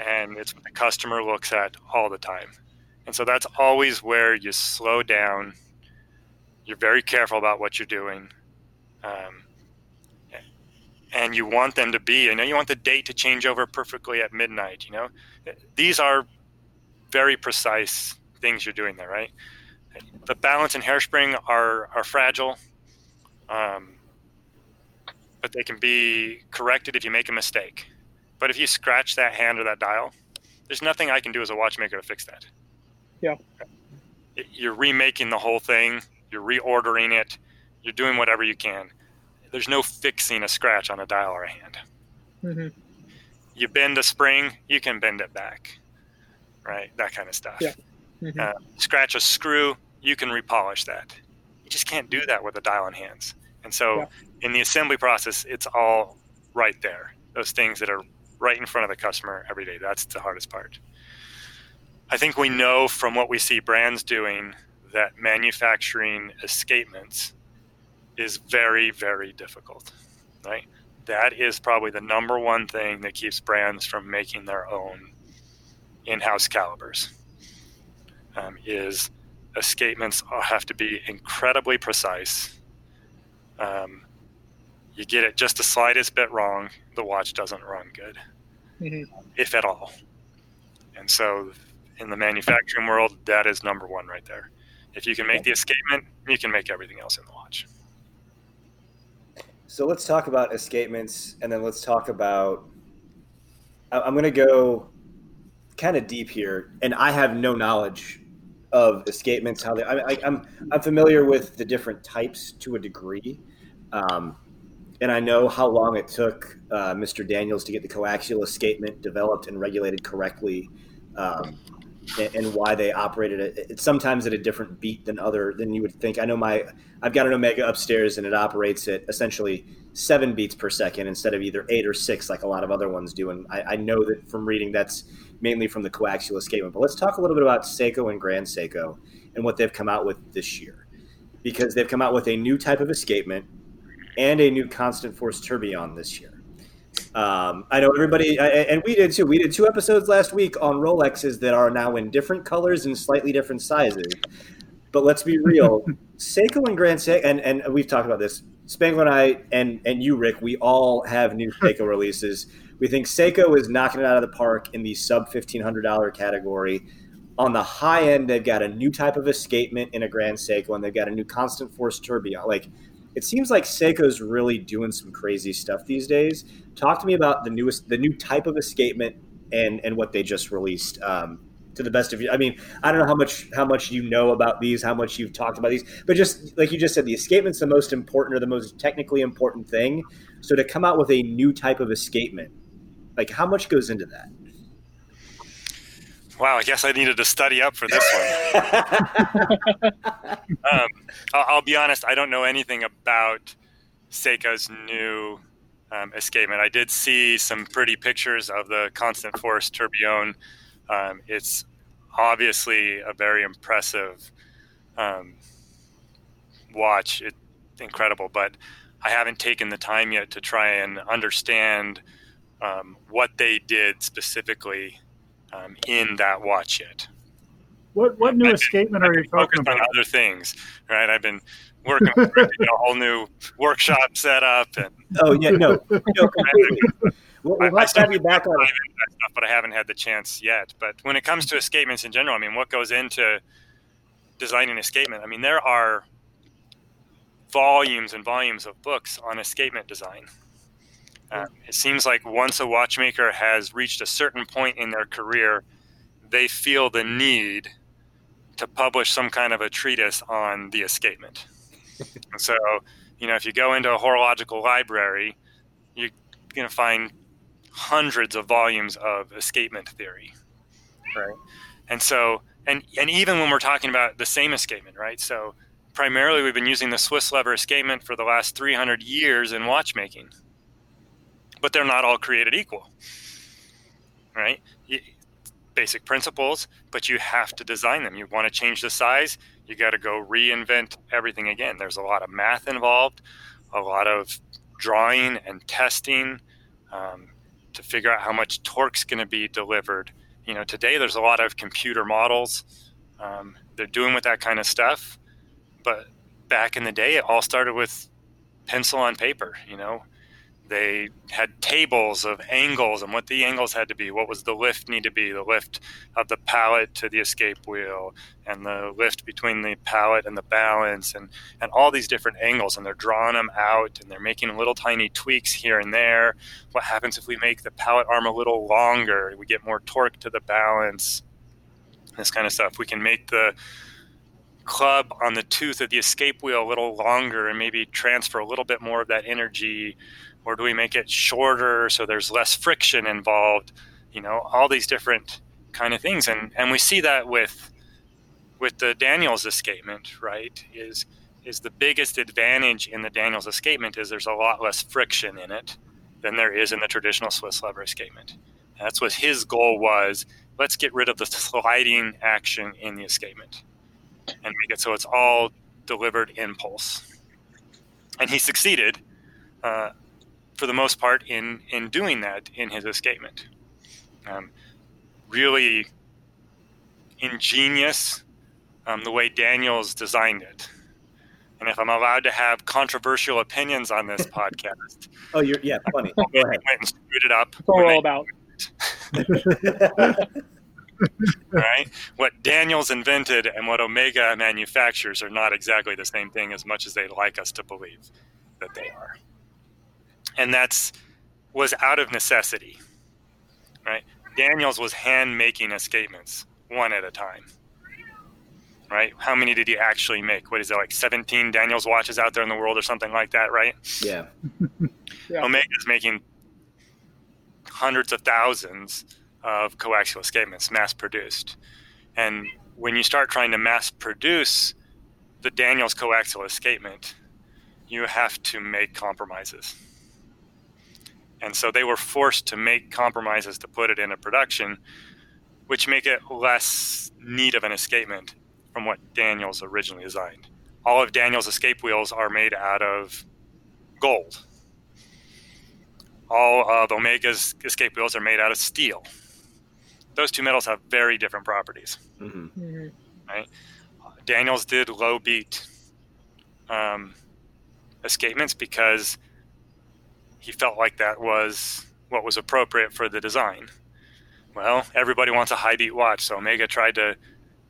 and it's what the customer looks at all the time. And so that's always where you slow down. You're very careful about what you're doing, and you want them to be. You want the date to change over perfectly at midnight. You know, these are very precise things you're doing there, right? The balance and hairspring are fragile, but they can be corrected if you make a mistake. But if you scratch that hand or that dial, there's nothing I can do as a watchmaker to fix that. Yeah. You're remaking the whole thing. You're reordering it. You're doing whatever you can. There's no fixing a scratch on a dial or a hand. Mm-hmm. You bend a spring, you can bend it back, right? That kind of stuff. Yeah. Mm-hmm. Scratch a screw, you can repolish that. You just can't do that with a dial in hands. And so in the assembly process, it's all right there. Those things that are right in front of the customer every day. That's the hardest part. I think we know from what we see brands doing that manufacturing escapements is very, very difficult, right? That is probably the number one thing that keeps brands from making their own in-house calibers. Is escapements have to be incredibly precise. You get it just the slightest bit wrong, the watch doesn't run good, if at all. And so in the manufacturing world, that is number one right there. If you can make the escapement, you can make everything else in the watch. So let's talk about escapements, and then let's talk about – I'm going to go kind of deep here, and I have no knowledge of escapements, how they, I'm familiar with the different types to a degree. And I know how long it took Mr. Daniels to get the coaxial escapement developed and regulated correctly, and why they operated it sometimes at a different beat than you would think. I know I've got an Omega upstairs, and it operates at essentially 7 beats per second instead of either 8 or 6 like a lot of other ones do. And I know that from reading that's mainly from the coaxial escapement. But let's talk a little bit about Seiko and Grand Seiko and what they've come out with this year, because they've come out with a new type of escapement and a new constant force tourbillon this year. I know everybody, and we did too. We did 2 episodes last week on Rolexes that are now in different colors and slightly different sizes. But let's be real. Seiko and Grand Seiko, and we've talked about this. Spangler and I, and you, Rick, we all have new Seiko releases. We think Seiko is knocking it out of the park in the sub $1,500 category. On the high end, they've got a new type of escapement in a Grand Seiko, and they've got a new constant force tourbillon. Like, it seems like Seiko's really doing some crazy stuff these days. Talk to me about the new type of escapement and what they just released. To the best of you, I mean, I don't know how much you know about these, how much you've talked about these, but just like you just said, the escapement's the most important or the most technically important thing. So to come out with a new type of escapement, like how much goes into that? Wow, I guess I needed to study up for this one. I'll be honest, I don't know anything about Seiko's new escapement. I did see some pretty pictures of the constant force tourbillon. It's obviously a very impressive watch. It's incredible, but I haven't taken the time yet to try and understand what they did specifically in that watch yet. What new escapement are you talking about? On other things, right? I've been working on a whole new workshop set up. And, Well, I started back on that stuff, but I haven't had the chance yet. But when it comes to escapements in general, I mean, what goes into designing an escapement? I mean, there are volumes and volumes of books on escapement design. It seems like once a watchmaker has reached a certain point in their career, they feel the need to publish some kind of a treatise on the escapement. So, you know, if you go into a horological library, you're going to find hundreds of volumes of escapement theory, right? And so, and even when we're talking about the same escapement, right? So primarily we've been using the Swiss lever escapement for the last 300 years in watchmaking, but they're not all created equal, right? Basic principles, but you have to design them. You want to change the size, you got to go reinvent everything again. There's a lot of math involved, a lot of drawing and testing, to figure out how much torque's going to be delivered. You know, today there's a lot of computer models. They're doing with that kind of stuff. But back in the day, it all started with pencil on paper. You know, they had tables of angles and what the angles had to be. What was the lift need to be? The lift of the pallet to the escape wheel and the lift between the pallet and the balance and all these different angles. And they're drawing them out and they're making little tiny tweaks here and there. What happens if we make the pallet arm a little longer? We get more torque to the balance, this kind of stuff. We can make the club on the tooth of the escape wheel a little longer and maybe transfer a little bit more of that energy. Or do we make it shorter so there's less friction involved? You know, all these different kind of things. And we see that with the Daniels escapement, right? Is the biggest advantage in the Daniels escapement is there's a lot less friction in it than there is in the traditional Swiss lever escapement. That's what his goal was. Let's get rid of the sliding action in the escapement and make it so it's all delivered impulse. And he succeeded. For the most part, in doing that in his escapement. Really ingenious, the way Daniels designed it. And if I'm allowed to have controversial opinions on this podcast... Oh, yeah, funny. Go ahead. I went and screwed it up. That's what we're all about. Right? What Daniels invented and what Omega manufactures are not exactly the same thing as much as they'd like us to believe that they are. And was out of necessity, right? Daniels was hand making escapements one at a time, right? How many did he actually make? What is it, like 17 Daniels watches out there in the world or something like that, right? Yeah. Yeah. Omega's making hundreds of thousands of coaxial escapements, mass produced. And when you start trying to mass produce the Daniels coaxial escapement, you have to make compromises. And so they were forced to make compromises to put it into production, which make it less need of an escapement from what Daniels originally designed. All of Daniels' escape wheels are made out of gold. All of Omega's escape wheels are made out of steel. Those two metals have very different properties. Mm-hmm. Right? Daniels did low beat escapements because he felt like that was what was appropriate for the design. Well, everybody wants a high beat watch, so Omega tried to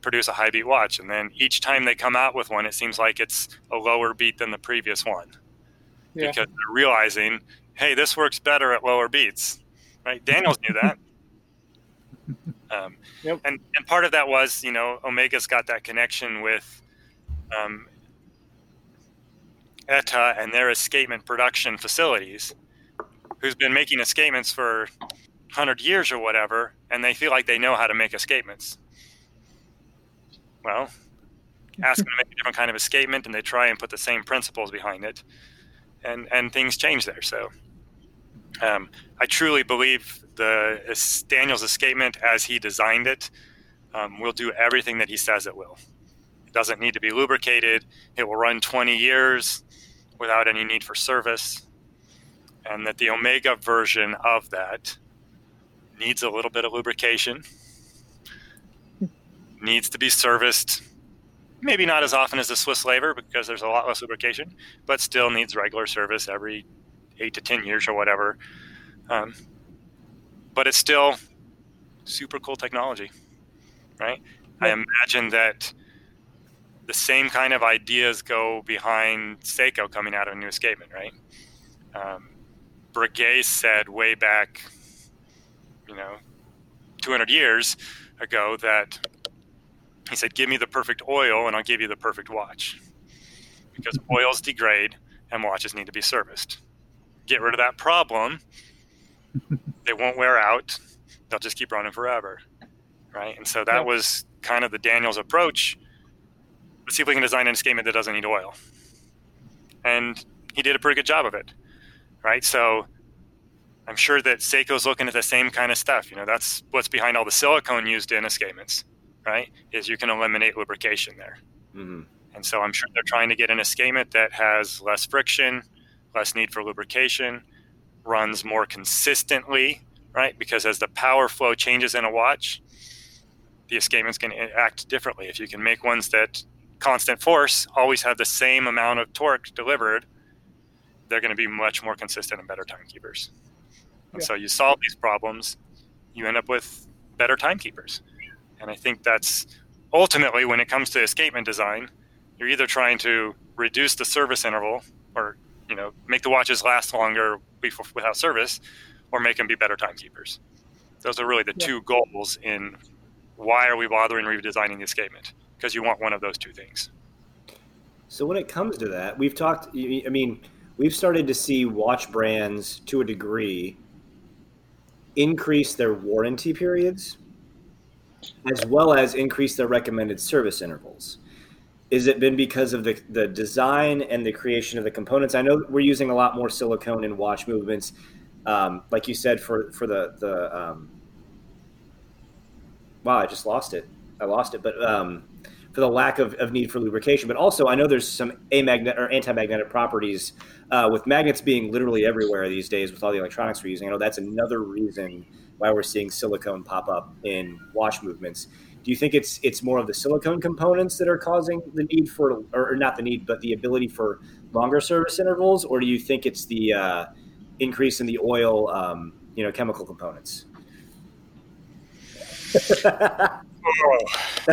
produce a high beat watch, and then each time they come out with one, it seems like it's a lower beat than the previous one. Yeah. Because they're realizing, hey, this works better at lower beats, right? Daniels knew that. Yep. And part of that was, you know, Omega's got that connection with ETA and their escapement production facilities, who's been making escapements for 100 years or whatever, and they feel like they know how to make escapements. Well, ask them to make a different kind of escapement, and they try and put the same principles behind it, and things change there. So I truly believe the Daniels escapement as he designed it will do everything that he says it will. It doesn't need to be lubricated. It will run 20 years without any need for service, and that the Omega version of that needs a little bit of lubrication, needs to be serviced, maybe not as often as the Swiss Laver because there's a lot less lubrication, but still needs regular service every 8 to 10 years or whatever. But it's still super cool technology, right? Yeah. I imagine that the same kind of ideas go behind Seiko coming out of a new escapement, right? Breguet said way back, 200 years ago that he said, give me the perfect oil and I'll give you the perfect watch, because oils degrade and watches need to be serviced. Get rid of that problem. They won't wear out. They'll just keep running forever. Right. And so that was kind of the Daniels approach. Let's see if we can design an escapement that doesn't need oil. And he did a pretty good job of it. Right. So I'm sure that Seiko's looking at the same kind of stuff. That's what's behind all the silicone used in escapements, right? Is you can eliminate lubrication there. Mm-hmm. And so I'm sure they're trying to get an escapement that has less friction, less need for lubrication, runs more consistently, right? Because as the power flow changes in a watch, the escapements can act differently. If you can make ones that constant force always have the same amount of torque delivered, they're going to be much more consistent and better timekeepers. And so you solve these problems, you end up with better timekeepers. And I think that's ultimately when it comes to escapement design, you're either trying to reduce the service interval or, make the watches last longer without service, or make them be better timekeepers. Those are really the two goals in why are we bothering redesigning the escapement? Because you want one of those two things. So when it comes to that, we've started to see watch brands to a degree increase their warranty periods as well as increase their recommended service intervals. Is it been because of the design and the creation of the components? I know we're using a lot more silicone in watch movements, like you said, for the wow, I just lost it. But for the lack of need for lubrication. But also I know there's some amagnetic or anti-magnetic properties with magnets being literally everywhere these days with all the electronics we're using. I know that's another reason why we're seeing silicone pop up in watch movements. Do you think it's more of the silicone components that are causing the need for, or not the need, but the ability for longer service intervals? Or do you think it's the increase in the oil, chemical components? That's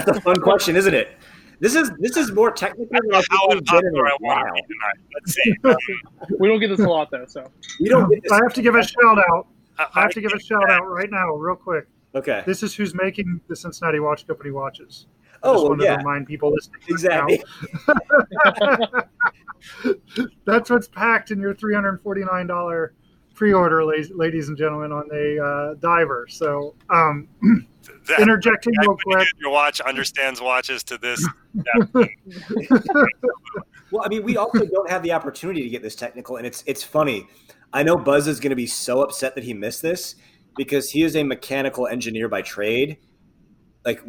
a fun question, isn't it? This is more technical than I've been in a while. Let's see. We don't get this a lot though, so we don't. I have to give a shout out. I have to give a shout out right now, real quick. Okay. This is who's making the Cincinnati Watch Company watches. I just wanted to remind people listening. Exactly. That's what's packed in your $349 pre-order, ladies and gentlemen, on the Diver. So. Interjecting real quick. Your watch understands watches to this. Well, we also don't have the opportunity to get this technical, and it's funny. I know Buzz is going to be so upset that he missed this because he is a mechanical engineer by trade. Like,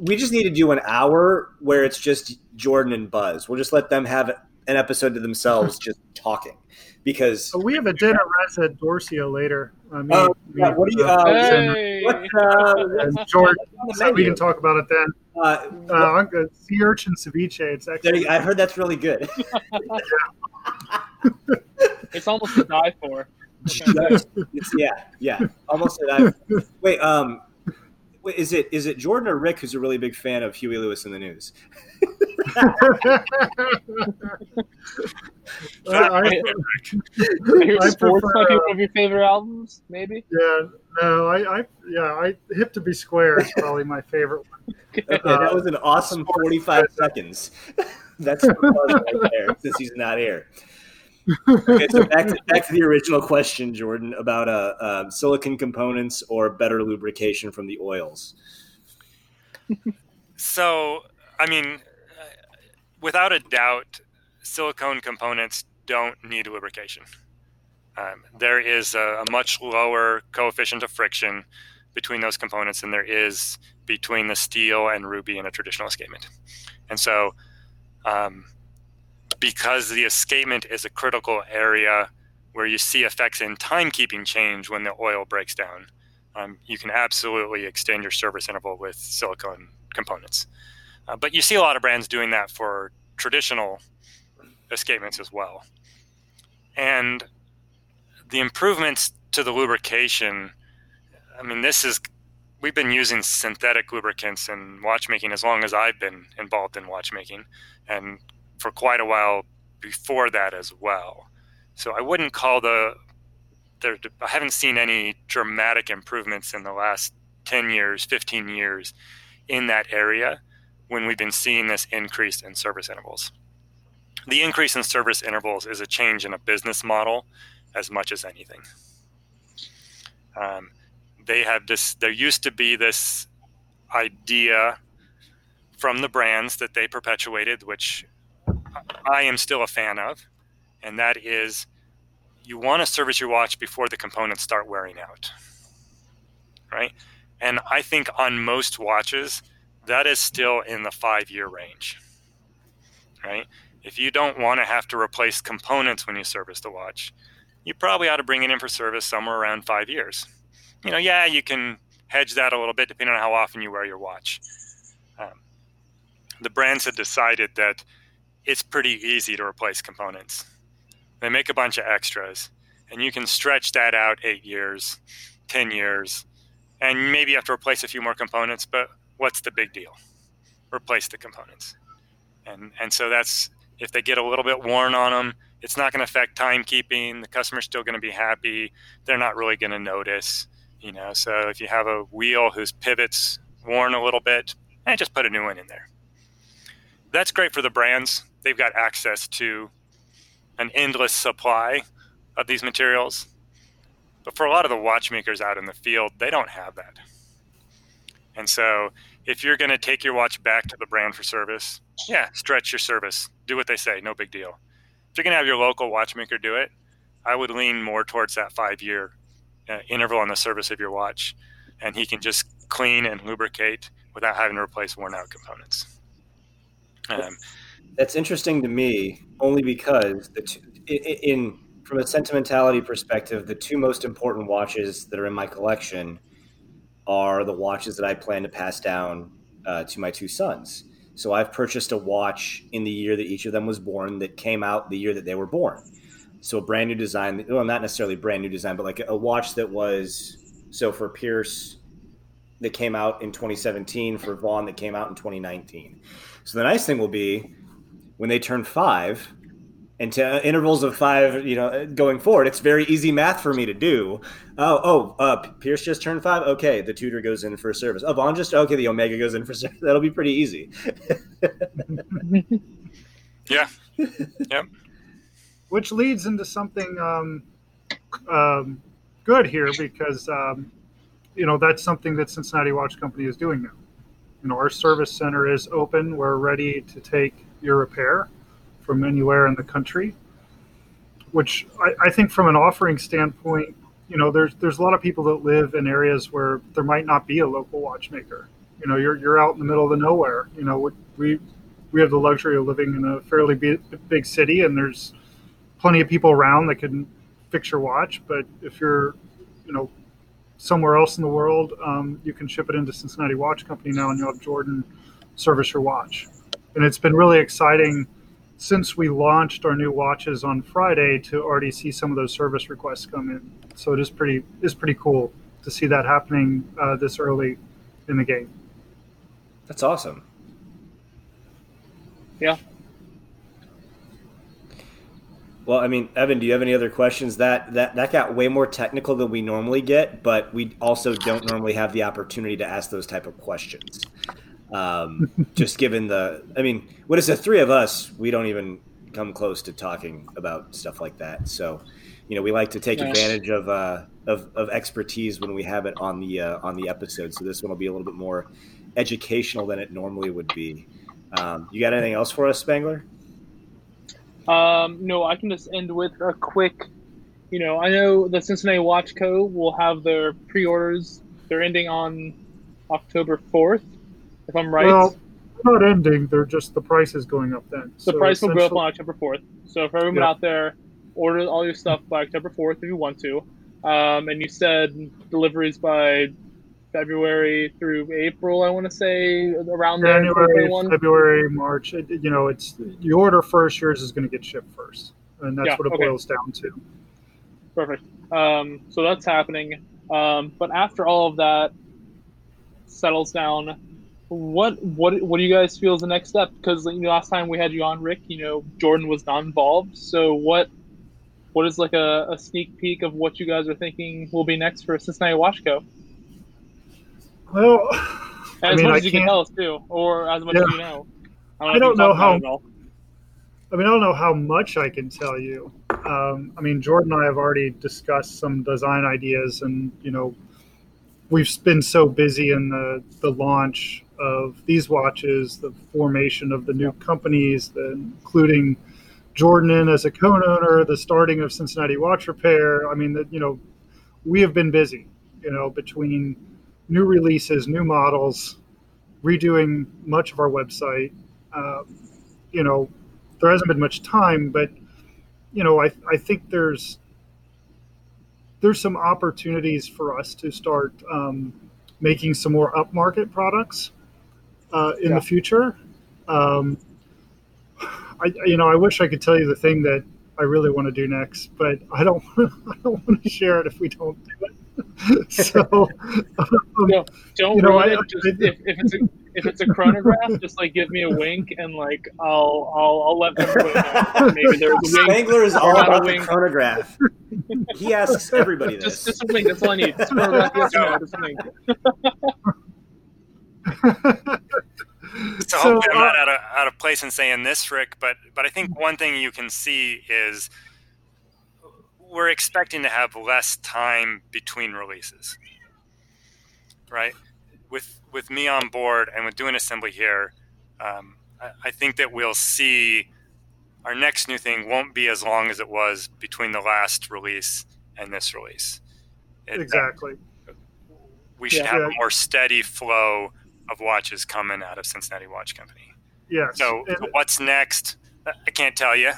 we just need to do an hour where it's just Jordan and Buzz. We'll just let them have an episode to themselves just talking. Because we have a dinner at Dorcia later. What do you? Hey. George, so we can talk about it then. I'm good. Sea urchin ceviche. It's excellent. I heard that's really good. It's almost to die for. Okay. Yeah. Almost to die for. Wait, is it Jordan or Rick who's a really big fan of Huey Lewis in the News? I prefer one of your favorite albums, maybe. Yeah, no, I Hip to Be Square is probably my favorite one. Okay, that was an awesome 45 seconds. That's right there. Since he's not here. Okay, so back to the original question, Jordan, about silicon components or better lubrication from the oils. So, I mean, without a doubt, silicone components don't need lubrication. There is a much lower coefficient of friction between those components than there is between the steel and ruby in a traditional escapement. And so because the escapement is a critical area where you see effects in timekeeping change when the oil breaks down, you can absolutely extend your service interval with silicone components. But you see a lot of brands doing that for traditional escapements as well. And the improvements to the lubrication, I mean, we've been using synthetic lubricants in watchmaking as long as I've been involved in watchmaking, and for quite a while before that as well. So I wouldn't call I haven't seen any dramatic improvements in the last 10 years, 15 years in that area when we've been seeing this increase in service intervals. The increase in service intervals is a change in a business model as much as anything. There used to be this idea from the brands that they perpetuated, which I am still a fan of, and that is you want to service your watch before the components start wearing out, right? And I think on most watches, that is still in the 5-year range, right? If you don't want to have to replace components when you service the watch, you probably ought to bring it in for service somewhere around 5 years. You know, yeah, you can hedge that a little bit depending on how often you wear your watch. The brands have decided that it's pretty easy to replace components. They make a bunch of extras, and you can stretch that out 8 years, 10 years, and maybe you have to replace a few more components, but what's the big deal? Replace the components. And so that's, if they get a little bit worn on them, it's not going to affect timekeeping. The customer's still going to be happy. They're not really going to notice, you know. So if you have a wheel whose pivot's worn a little bit, just put a new one in there. That's great for the brands. They've got access to an endless supply of these materials. But for a lot of the watchmakers out in the field, they don't have that. And so if you're going to take your watch back to the brand for service, stretch your service. Do what they say. No big deal. If you're going to have your local watchmaker do it, I would lean more towards that 5-year interval on the service of your watch. And he can just clean and lubricate without having to replace worn-out components. That's interesting to me, only because from a sentimentality perspective, the two most important watches that are in my collection are the watches that I plan to pass down to my two sons. So I've purchased a watch in the year that each of them was born that came out the year that they were born. So a brand new design, well, not necessarily brand new design, but like a watch that was, so for Pierce, that came out in 2017, for Vaughn that came out in 2019. So the nice thing will be when they turn 5, and to intervals of 5, you know, going forward, it's very easy math for me to do. Pierce just turned 5. Okay, the Tudor goes in for service. Oh, Vaughn the Omega goes in for service. That'll be pretty easy. Yeah. Yep. Which leads into something good here because, you know, that's something that Cincinnati Watch Company is doing now. You know, our service center is open. We're ready to take your repair from anywhere in the country, which I think from an offering standpoint, you know, there's a lot of people that live in areas where there might not be a local watchmaker. You know, you're out in the middle of nowhere. You know, we have the luxury of living in a fairly big city, and there's plenty of people around that can fix your watch. But if you're, you know, somewhere else in the world, you can ship it into Cincinnati Watch Company now, and you'll have Jordan service your watch. And it's been really exciting since we launched our new watches on Friday to already see some of those service requests come in. So it is pretty cool to see that happening this early in the game. That's awesome. Yeah. Well, I mean, Evan, do you have any other questions? That got way more technical than we normally get, but we also don't normally have the opportunity to ask those type of questions. Just given what is the three of us, we don't even come close to talking about stuff like that. So, we like to take advantage of expertise when we have it on the episode. So this one will be a little bit more educational than it normally would be. You got anything else for us, Spangler? No, I can just end with a quick, I know the Cincinnati Watch Co. will have their pre-orders. They're ending on October 4th, if I'm right. Well, they're not ending. They're just the price is going up then. The price will go up on October 4th. So for everyone out there, order all your stuff by October 4th if you want to. And you said deliveries by February through April, I want to say, around January, February, March. It's you order first, yours is going to get shipped first, and that's what it boils down to. Perfect. So that's happening. But after all of that settles down, what do you guys feel is the next step? Because last time we had you on, Rick, Jordan was not involved. So what is like a sneak peek of what you guys are thinking will be next for Cincinnati Watch Co.? Well, as much as you can tell us too, or as much as you know. I don't know how much I can tell you. Jordan and I have already discussed some design ideas, and we've been so busy in the launch of these watches, the formation of the new companies, including Jordan in as a co-owner, the starting of Cincinnati Watch Repair. We have been busy. Between new releases, new models, redoing much of our website. There hasn't been much time, but, I think there's some opportunities for us to start making some more upmarket products in the future. I wish I could tell you the thing that I really want to do next, but I don't want to share it if we don't do it. So don't ruin it. If it's a chronograph, just give me a wink and I'll let them know. Maybe there's a wink. Spangler is all about the chronograph. He asks everybody this. Just a wink. That's all I need. Just a wink. So hopefully I'm not out of place in saying this, Rick, but I think one thing you can see is we're expecting to have less time between releases, right? With me on board and with doing assembly here, I think that we'll see our next new thing won't be as long as it was between the last release and this release. Exactly. We should have a more steady flow of watches coming out of Cincinnati Watch Company. Yeah. So what's next? I can't tell you,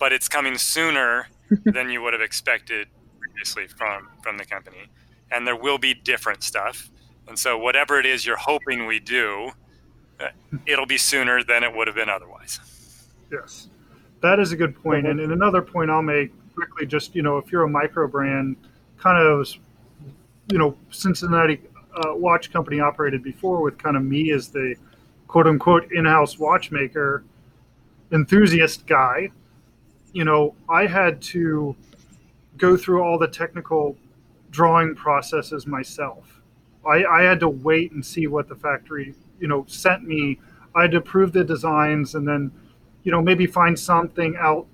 but it's coming sooner than you would have expected previously from the company. And there will be different stuff. And so whatever it is you're hoping we do, it'll be sooner than it would have been otherwise. Yes, that is a good point. And another point I'll make quickly, just, if you're a micro brand, kind of, Cincinnati Watch Company operated before with kind of me as the quote unquote in-house watchmaker enthusiast guy. I had to go through all the technical drawing processes myself. I had to wait and see what the factory, sent me. I had to approve the designs and then, maybe find something out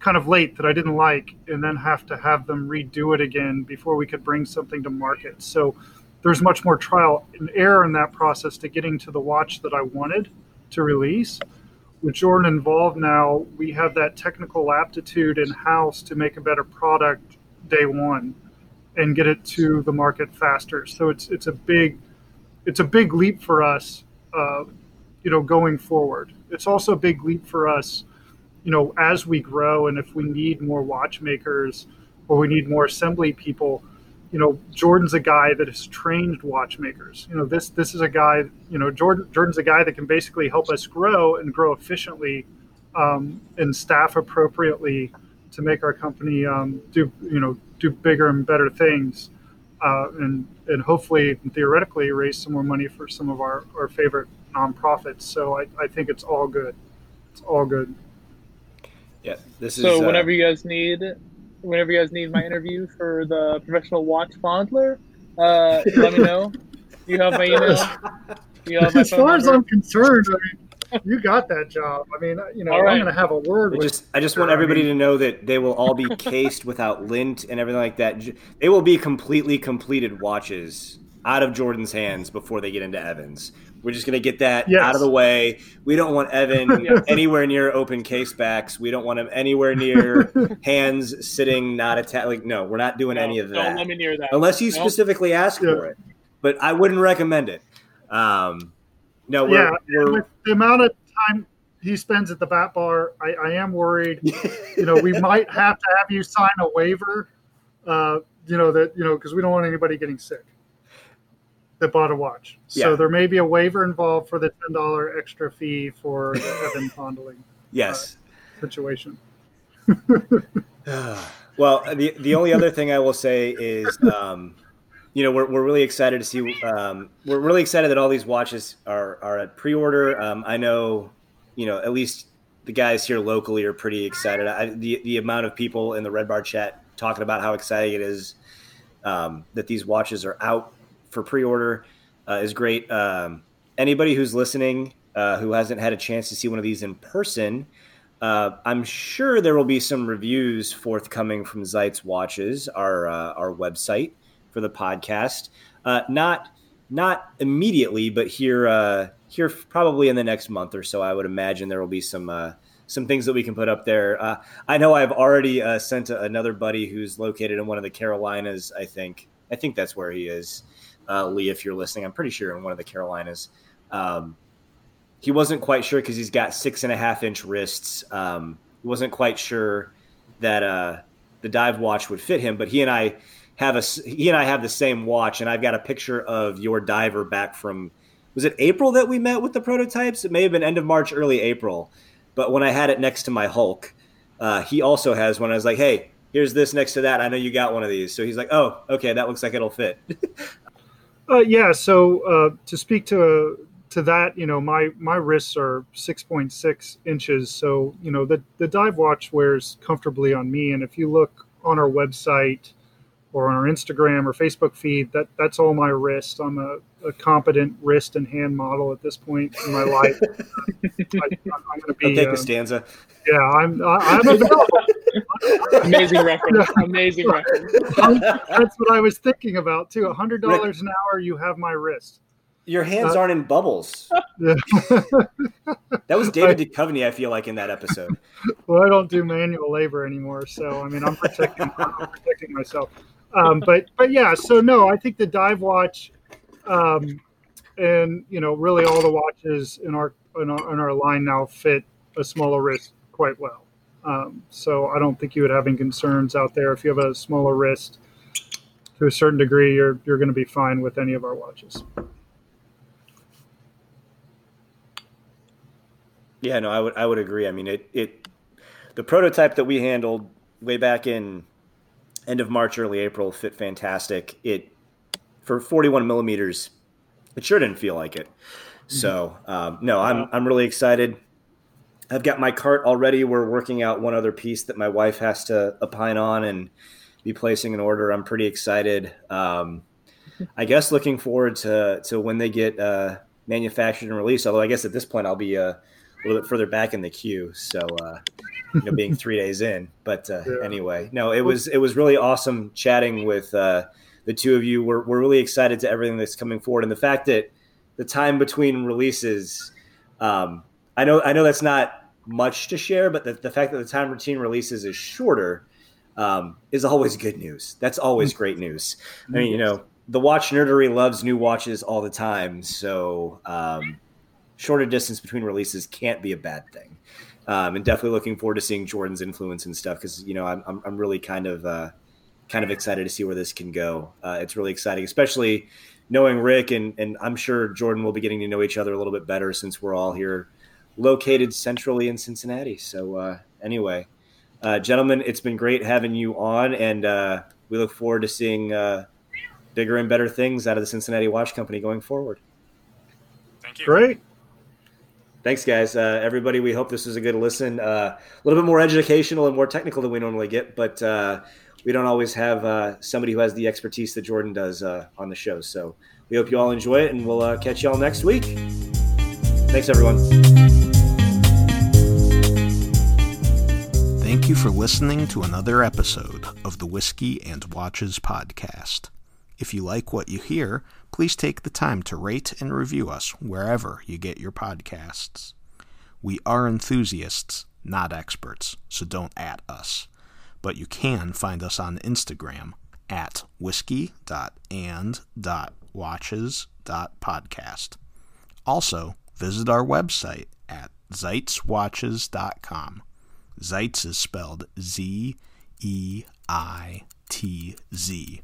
kind of late that I didn't like and then have to have them redo it again before we could bring something to market. So there's much more trial and error in that process to getting to the watch that I wanted to release. With Jordan involved now, we have that technical aptitude in-house to make a better product day one and get it to the market faster. So it's a big leap for us, going forward. It's also a big leap for us, as we grow and if we need more watchmakers or we need more assembly people, you know, Jordan's a guy that has trained watchmakers. You know, this is a guy, you know, Jordan's a guy that can basically help us grow and grow efficiently and staff appropriately to make our company do bigger and better things and hopefully and theoretically raise some more money for some of our favorite nonprofits. So I think it's all good. It's all good. Yeah, this is. So whenever you guys need my interview for the professional watch fondler, let me know. You have my email. You have my as phone far number. As I'm concerned, I mean, you got that job. I mean, you know, right. I'm going to have a word with. I just want everybody to know that they will all be cased without lint and everything like that. They will be completely completed watches out of Jordan's hands before they get into Evan's. We're just going to get that out of the way. We don't want Evan anywhere near open case backs. We don't want him anywhere near hands sitting, not attached. Like, no, we're not doing any of that. Don't let me near that. Unless you specifically ask for it. But I wouldn't recommend it. With the amount of time he spends at the bat bar, I am worried. You know, we might have to have you sign a waiver, because we don't want anybody getting sick that bought a watch. So there may be a waiver involved for the $10 extra fee for the Evan fondling situation. Well, the only other thing I will say is, we're really excited to see, we're really excited that all these watches are at pre-order. I know, at least the guys here locally are pretty excited. The amount of people in the Red Bar chat talking about how exciting it is that these watches are out for pre-order is great. Anybody who's listening who hasn't had a chance to see one of these in person, I'm sure there will be some reviews forthcoming from Zeitz Watches, our website for the podcast. Not immediately, but here probably in the next month or so, I would imagine there will be some things that we can put up there. I know I've already sent another buddy who's located in one of the Carolinas, I think that's where he is. Lee, if you're listening, I'm pretty sure in one of the Carolinas. He wasn't quite sure because he's got 6.5-inch wrists. He wasn't quite sure that the dive watch would fit him, but he and I have the same watch, and I've got a picture of your diver back from, was it April that we met with the prototypes? It may have been end of March, early April, but when I had it next to my Hulk, he also has one. I was like, hey, here's this next to that. I know you got one of these. So he's like, oh, okay, that looks like it'll fit. To speak to that, my wrists are 6.6 inches. So, the dive watch wears comfortably on me. And if you look on our website or on our Instagram or Facebook feed, that's all my wrist. I'm a competent wrist and hand model at this point in my life. I'm going to be take a stanza. Yeah, I'm available. Amazing record. That's what I was thinking about too. $100 an hour, you have my wrist. Your hands aren't in bubbles. Yeah. That was David Duchovny, I feel like, in that episode. Well, I don't do manual labor anymore, so I mean, I'm protecting myself. I think the dive watch, really all the watches in our line now fit a smaller wrist quite well. So I don't think you would have any concerns out there. If you have a smaller wrist to a certain degree, you're going to be fine with any of our watches. Yeah, no, I would agree. I mean, the prototype that we handled way back in end of March, early April fit fantastic. It for 41 millimeters, it sure didn't feel like it. So I'm really excited. I've got my cart already. We're working out one other piece that my wife has to opine on and be placing an order. I'm pretty excited. I guess looking forward to when they get manufactured and released. Although I guess at this point I'll be a little bit further back in the queue. So being 3 days in. But anyway, no, it was really awesome chatting with the two of you. We're really excited to everything that's coming forward, and the fact that the time between releases. I know that's not much to share, but the fact that the time routine releases is shorter is always good news. That's always great news. I mean, the watch nerdery loves new watches all the time. So shorter distance between releases can't be a bad thing. And definitely looking forward to seeing Jordan's influence and stuff because, I'm really kind of kind of excited to see where this can go. It's really exciting, especially knowing Rick, and I'm sure Jordan will be getting to know each other a little bit better since we're all here located centrally in Cincinnati. So anyway, gentlemen, it's been great having you on, and we look forward to seeing bigger and better things out of the Cincinnati Watch Company going forward. Thank you. Great. Thanks, guys. Everybody, we hope this was a good listen. A little bit more educational and more technical than we normally get, but we don't always have somebody who has the expertise that Jordan does on the show. So we hope you all enjoy it, and we'll catch you all next week. Thanks, everyone. Thank you for listening to another episode of the Whiskey and Watches podcast. If you like what you hear, please take the time to rate and review us wherever you get your podcasts. We are enthusiasts, not experts, so don't at us. But you can find us on Instagram at whiskey.and.watches.podcast. Also, visit our website at ZeitzWatches.com. Zeitz is spelled Z-E-I-T-Z.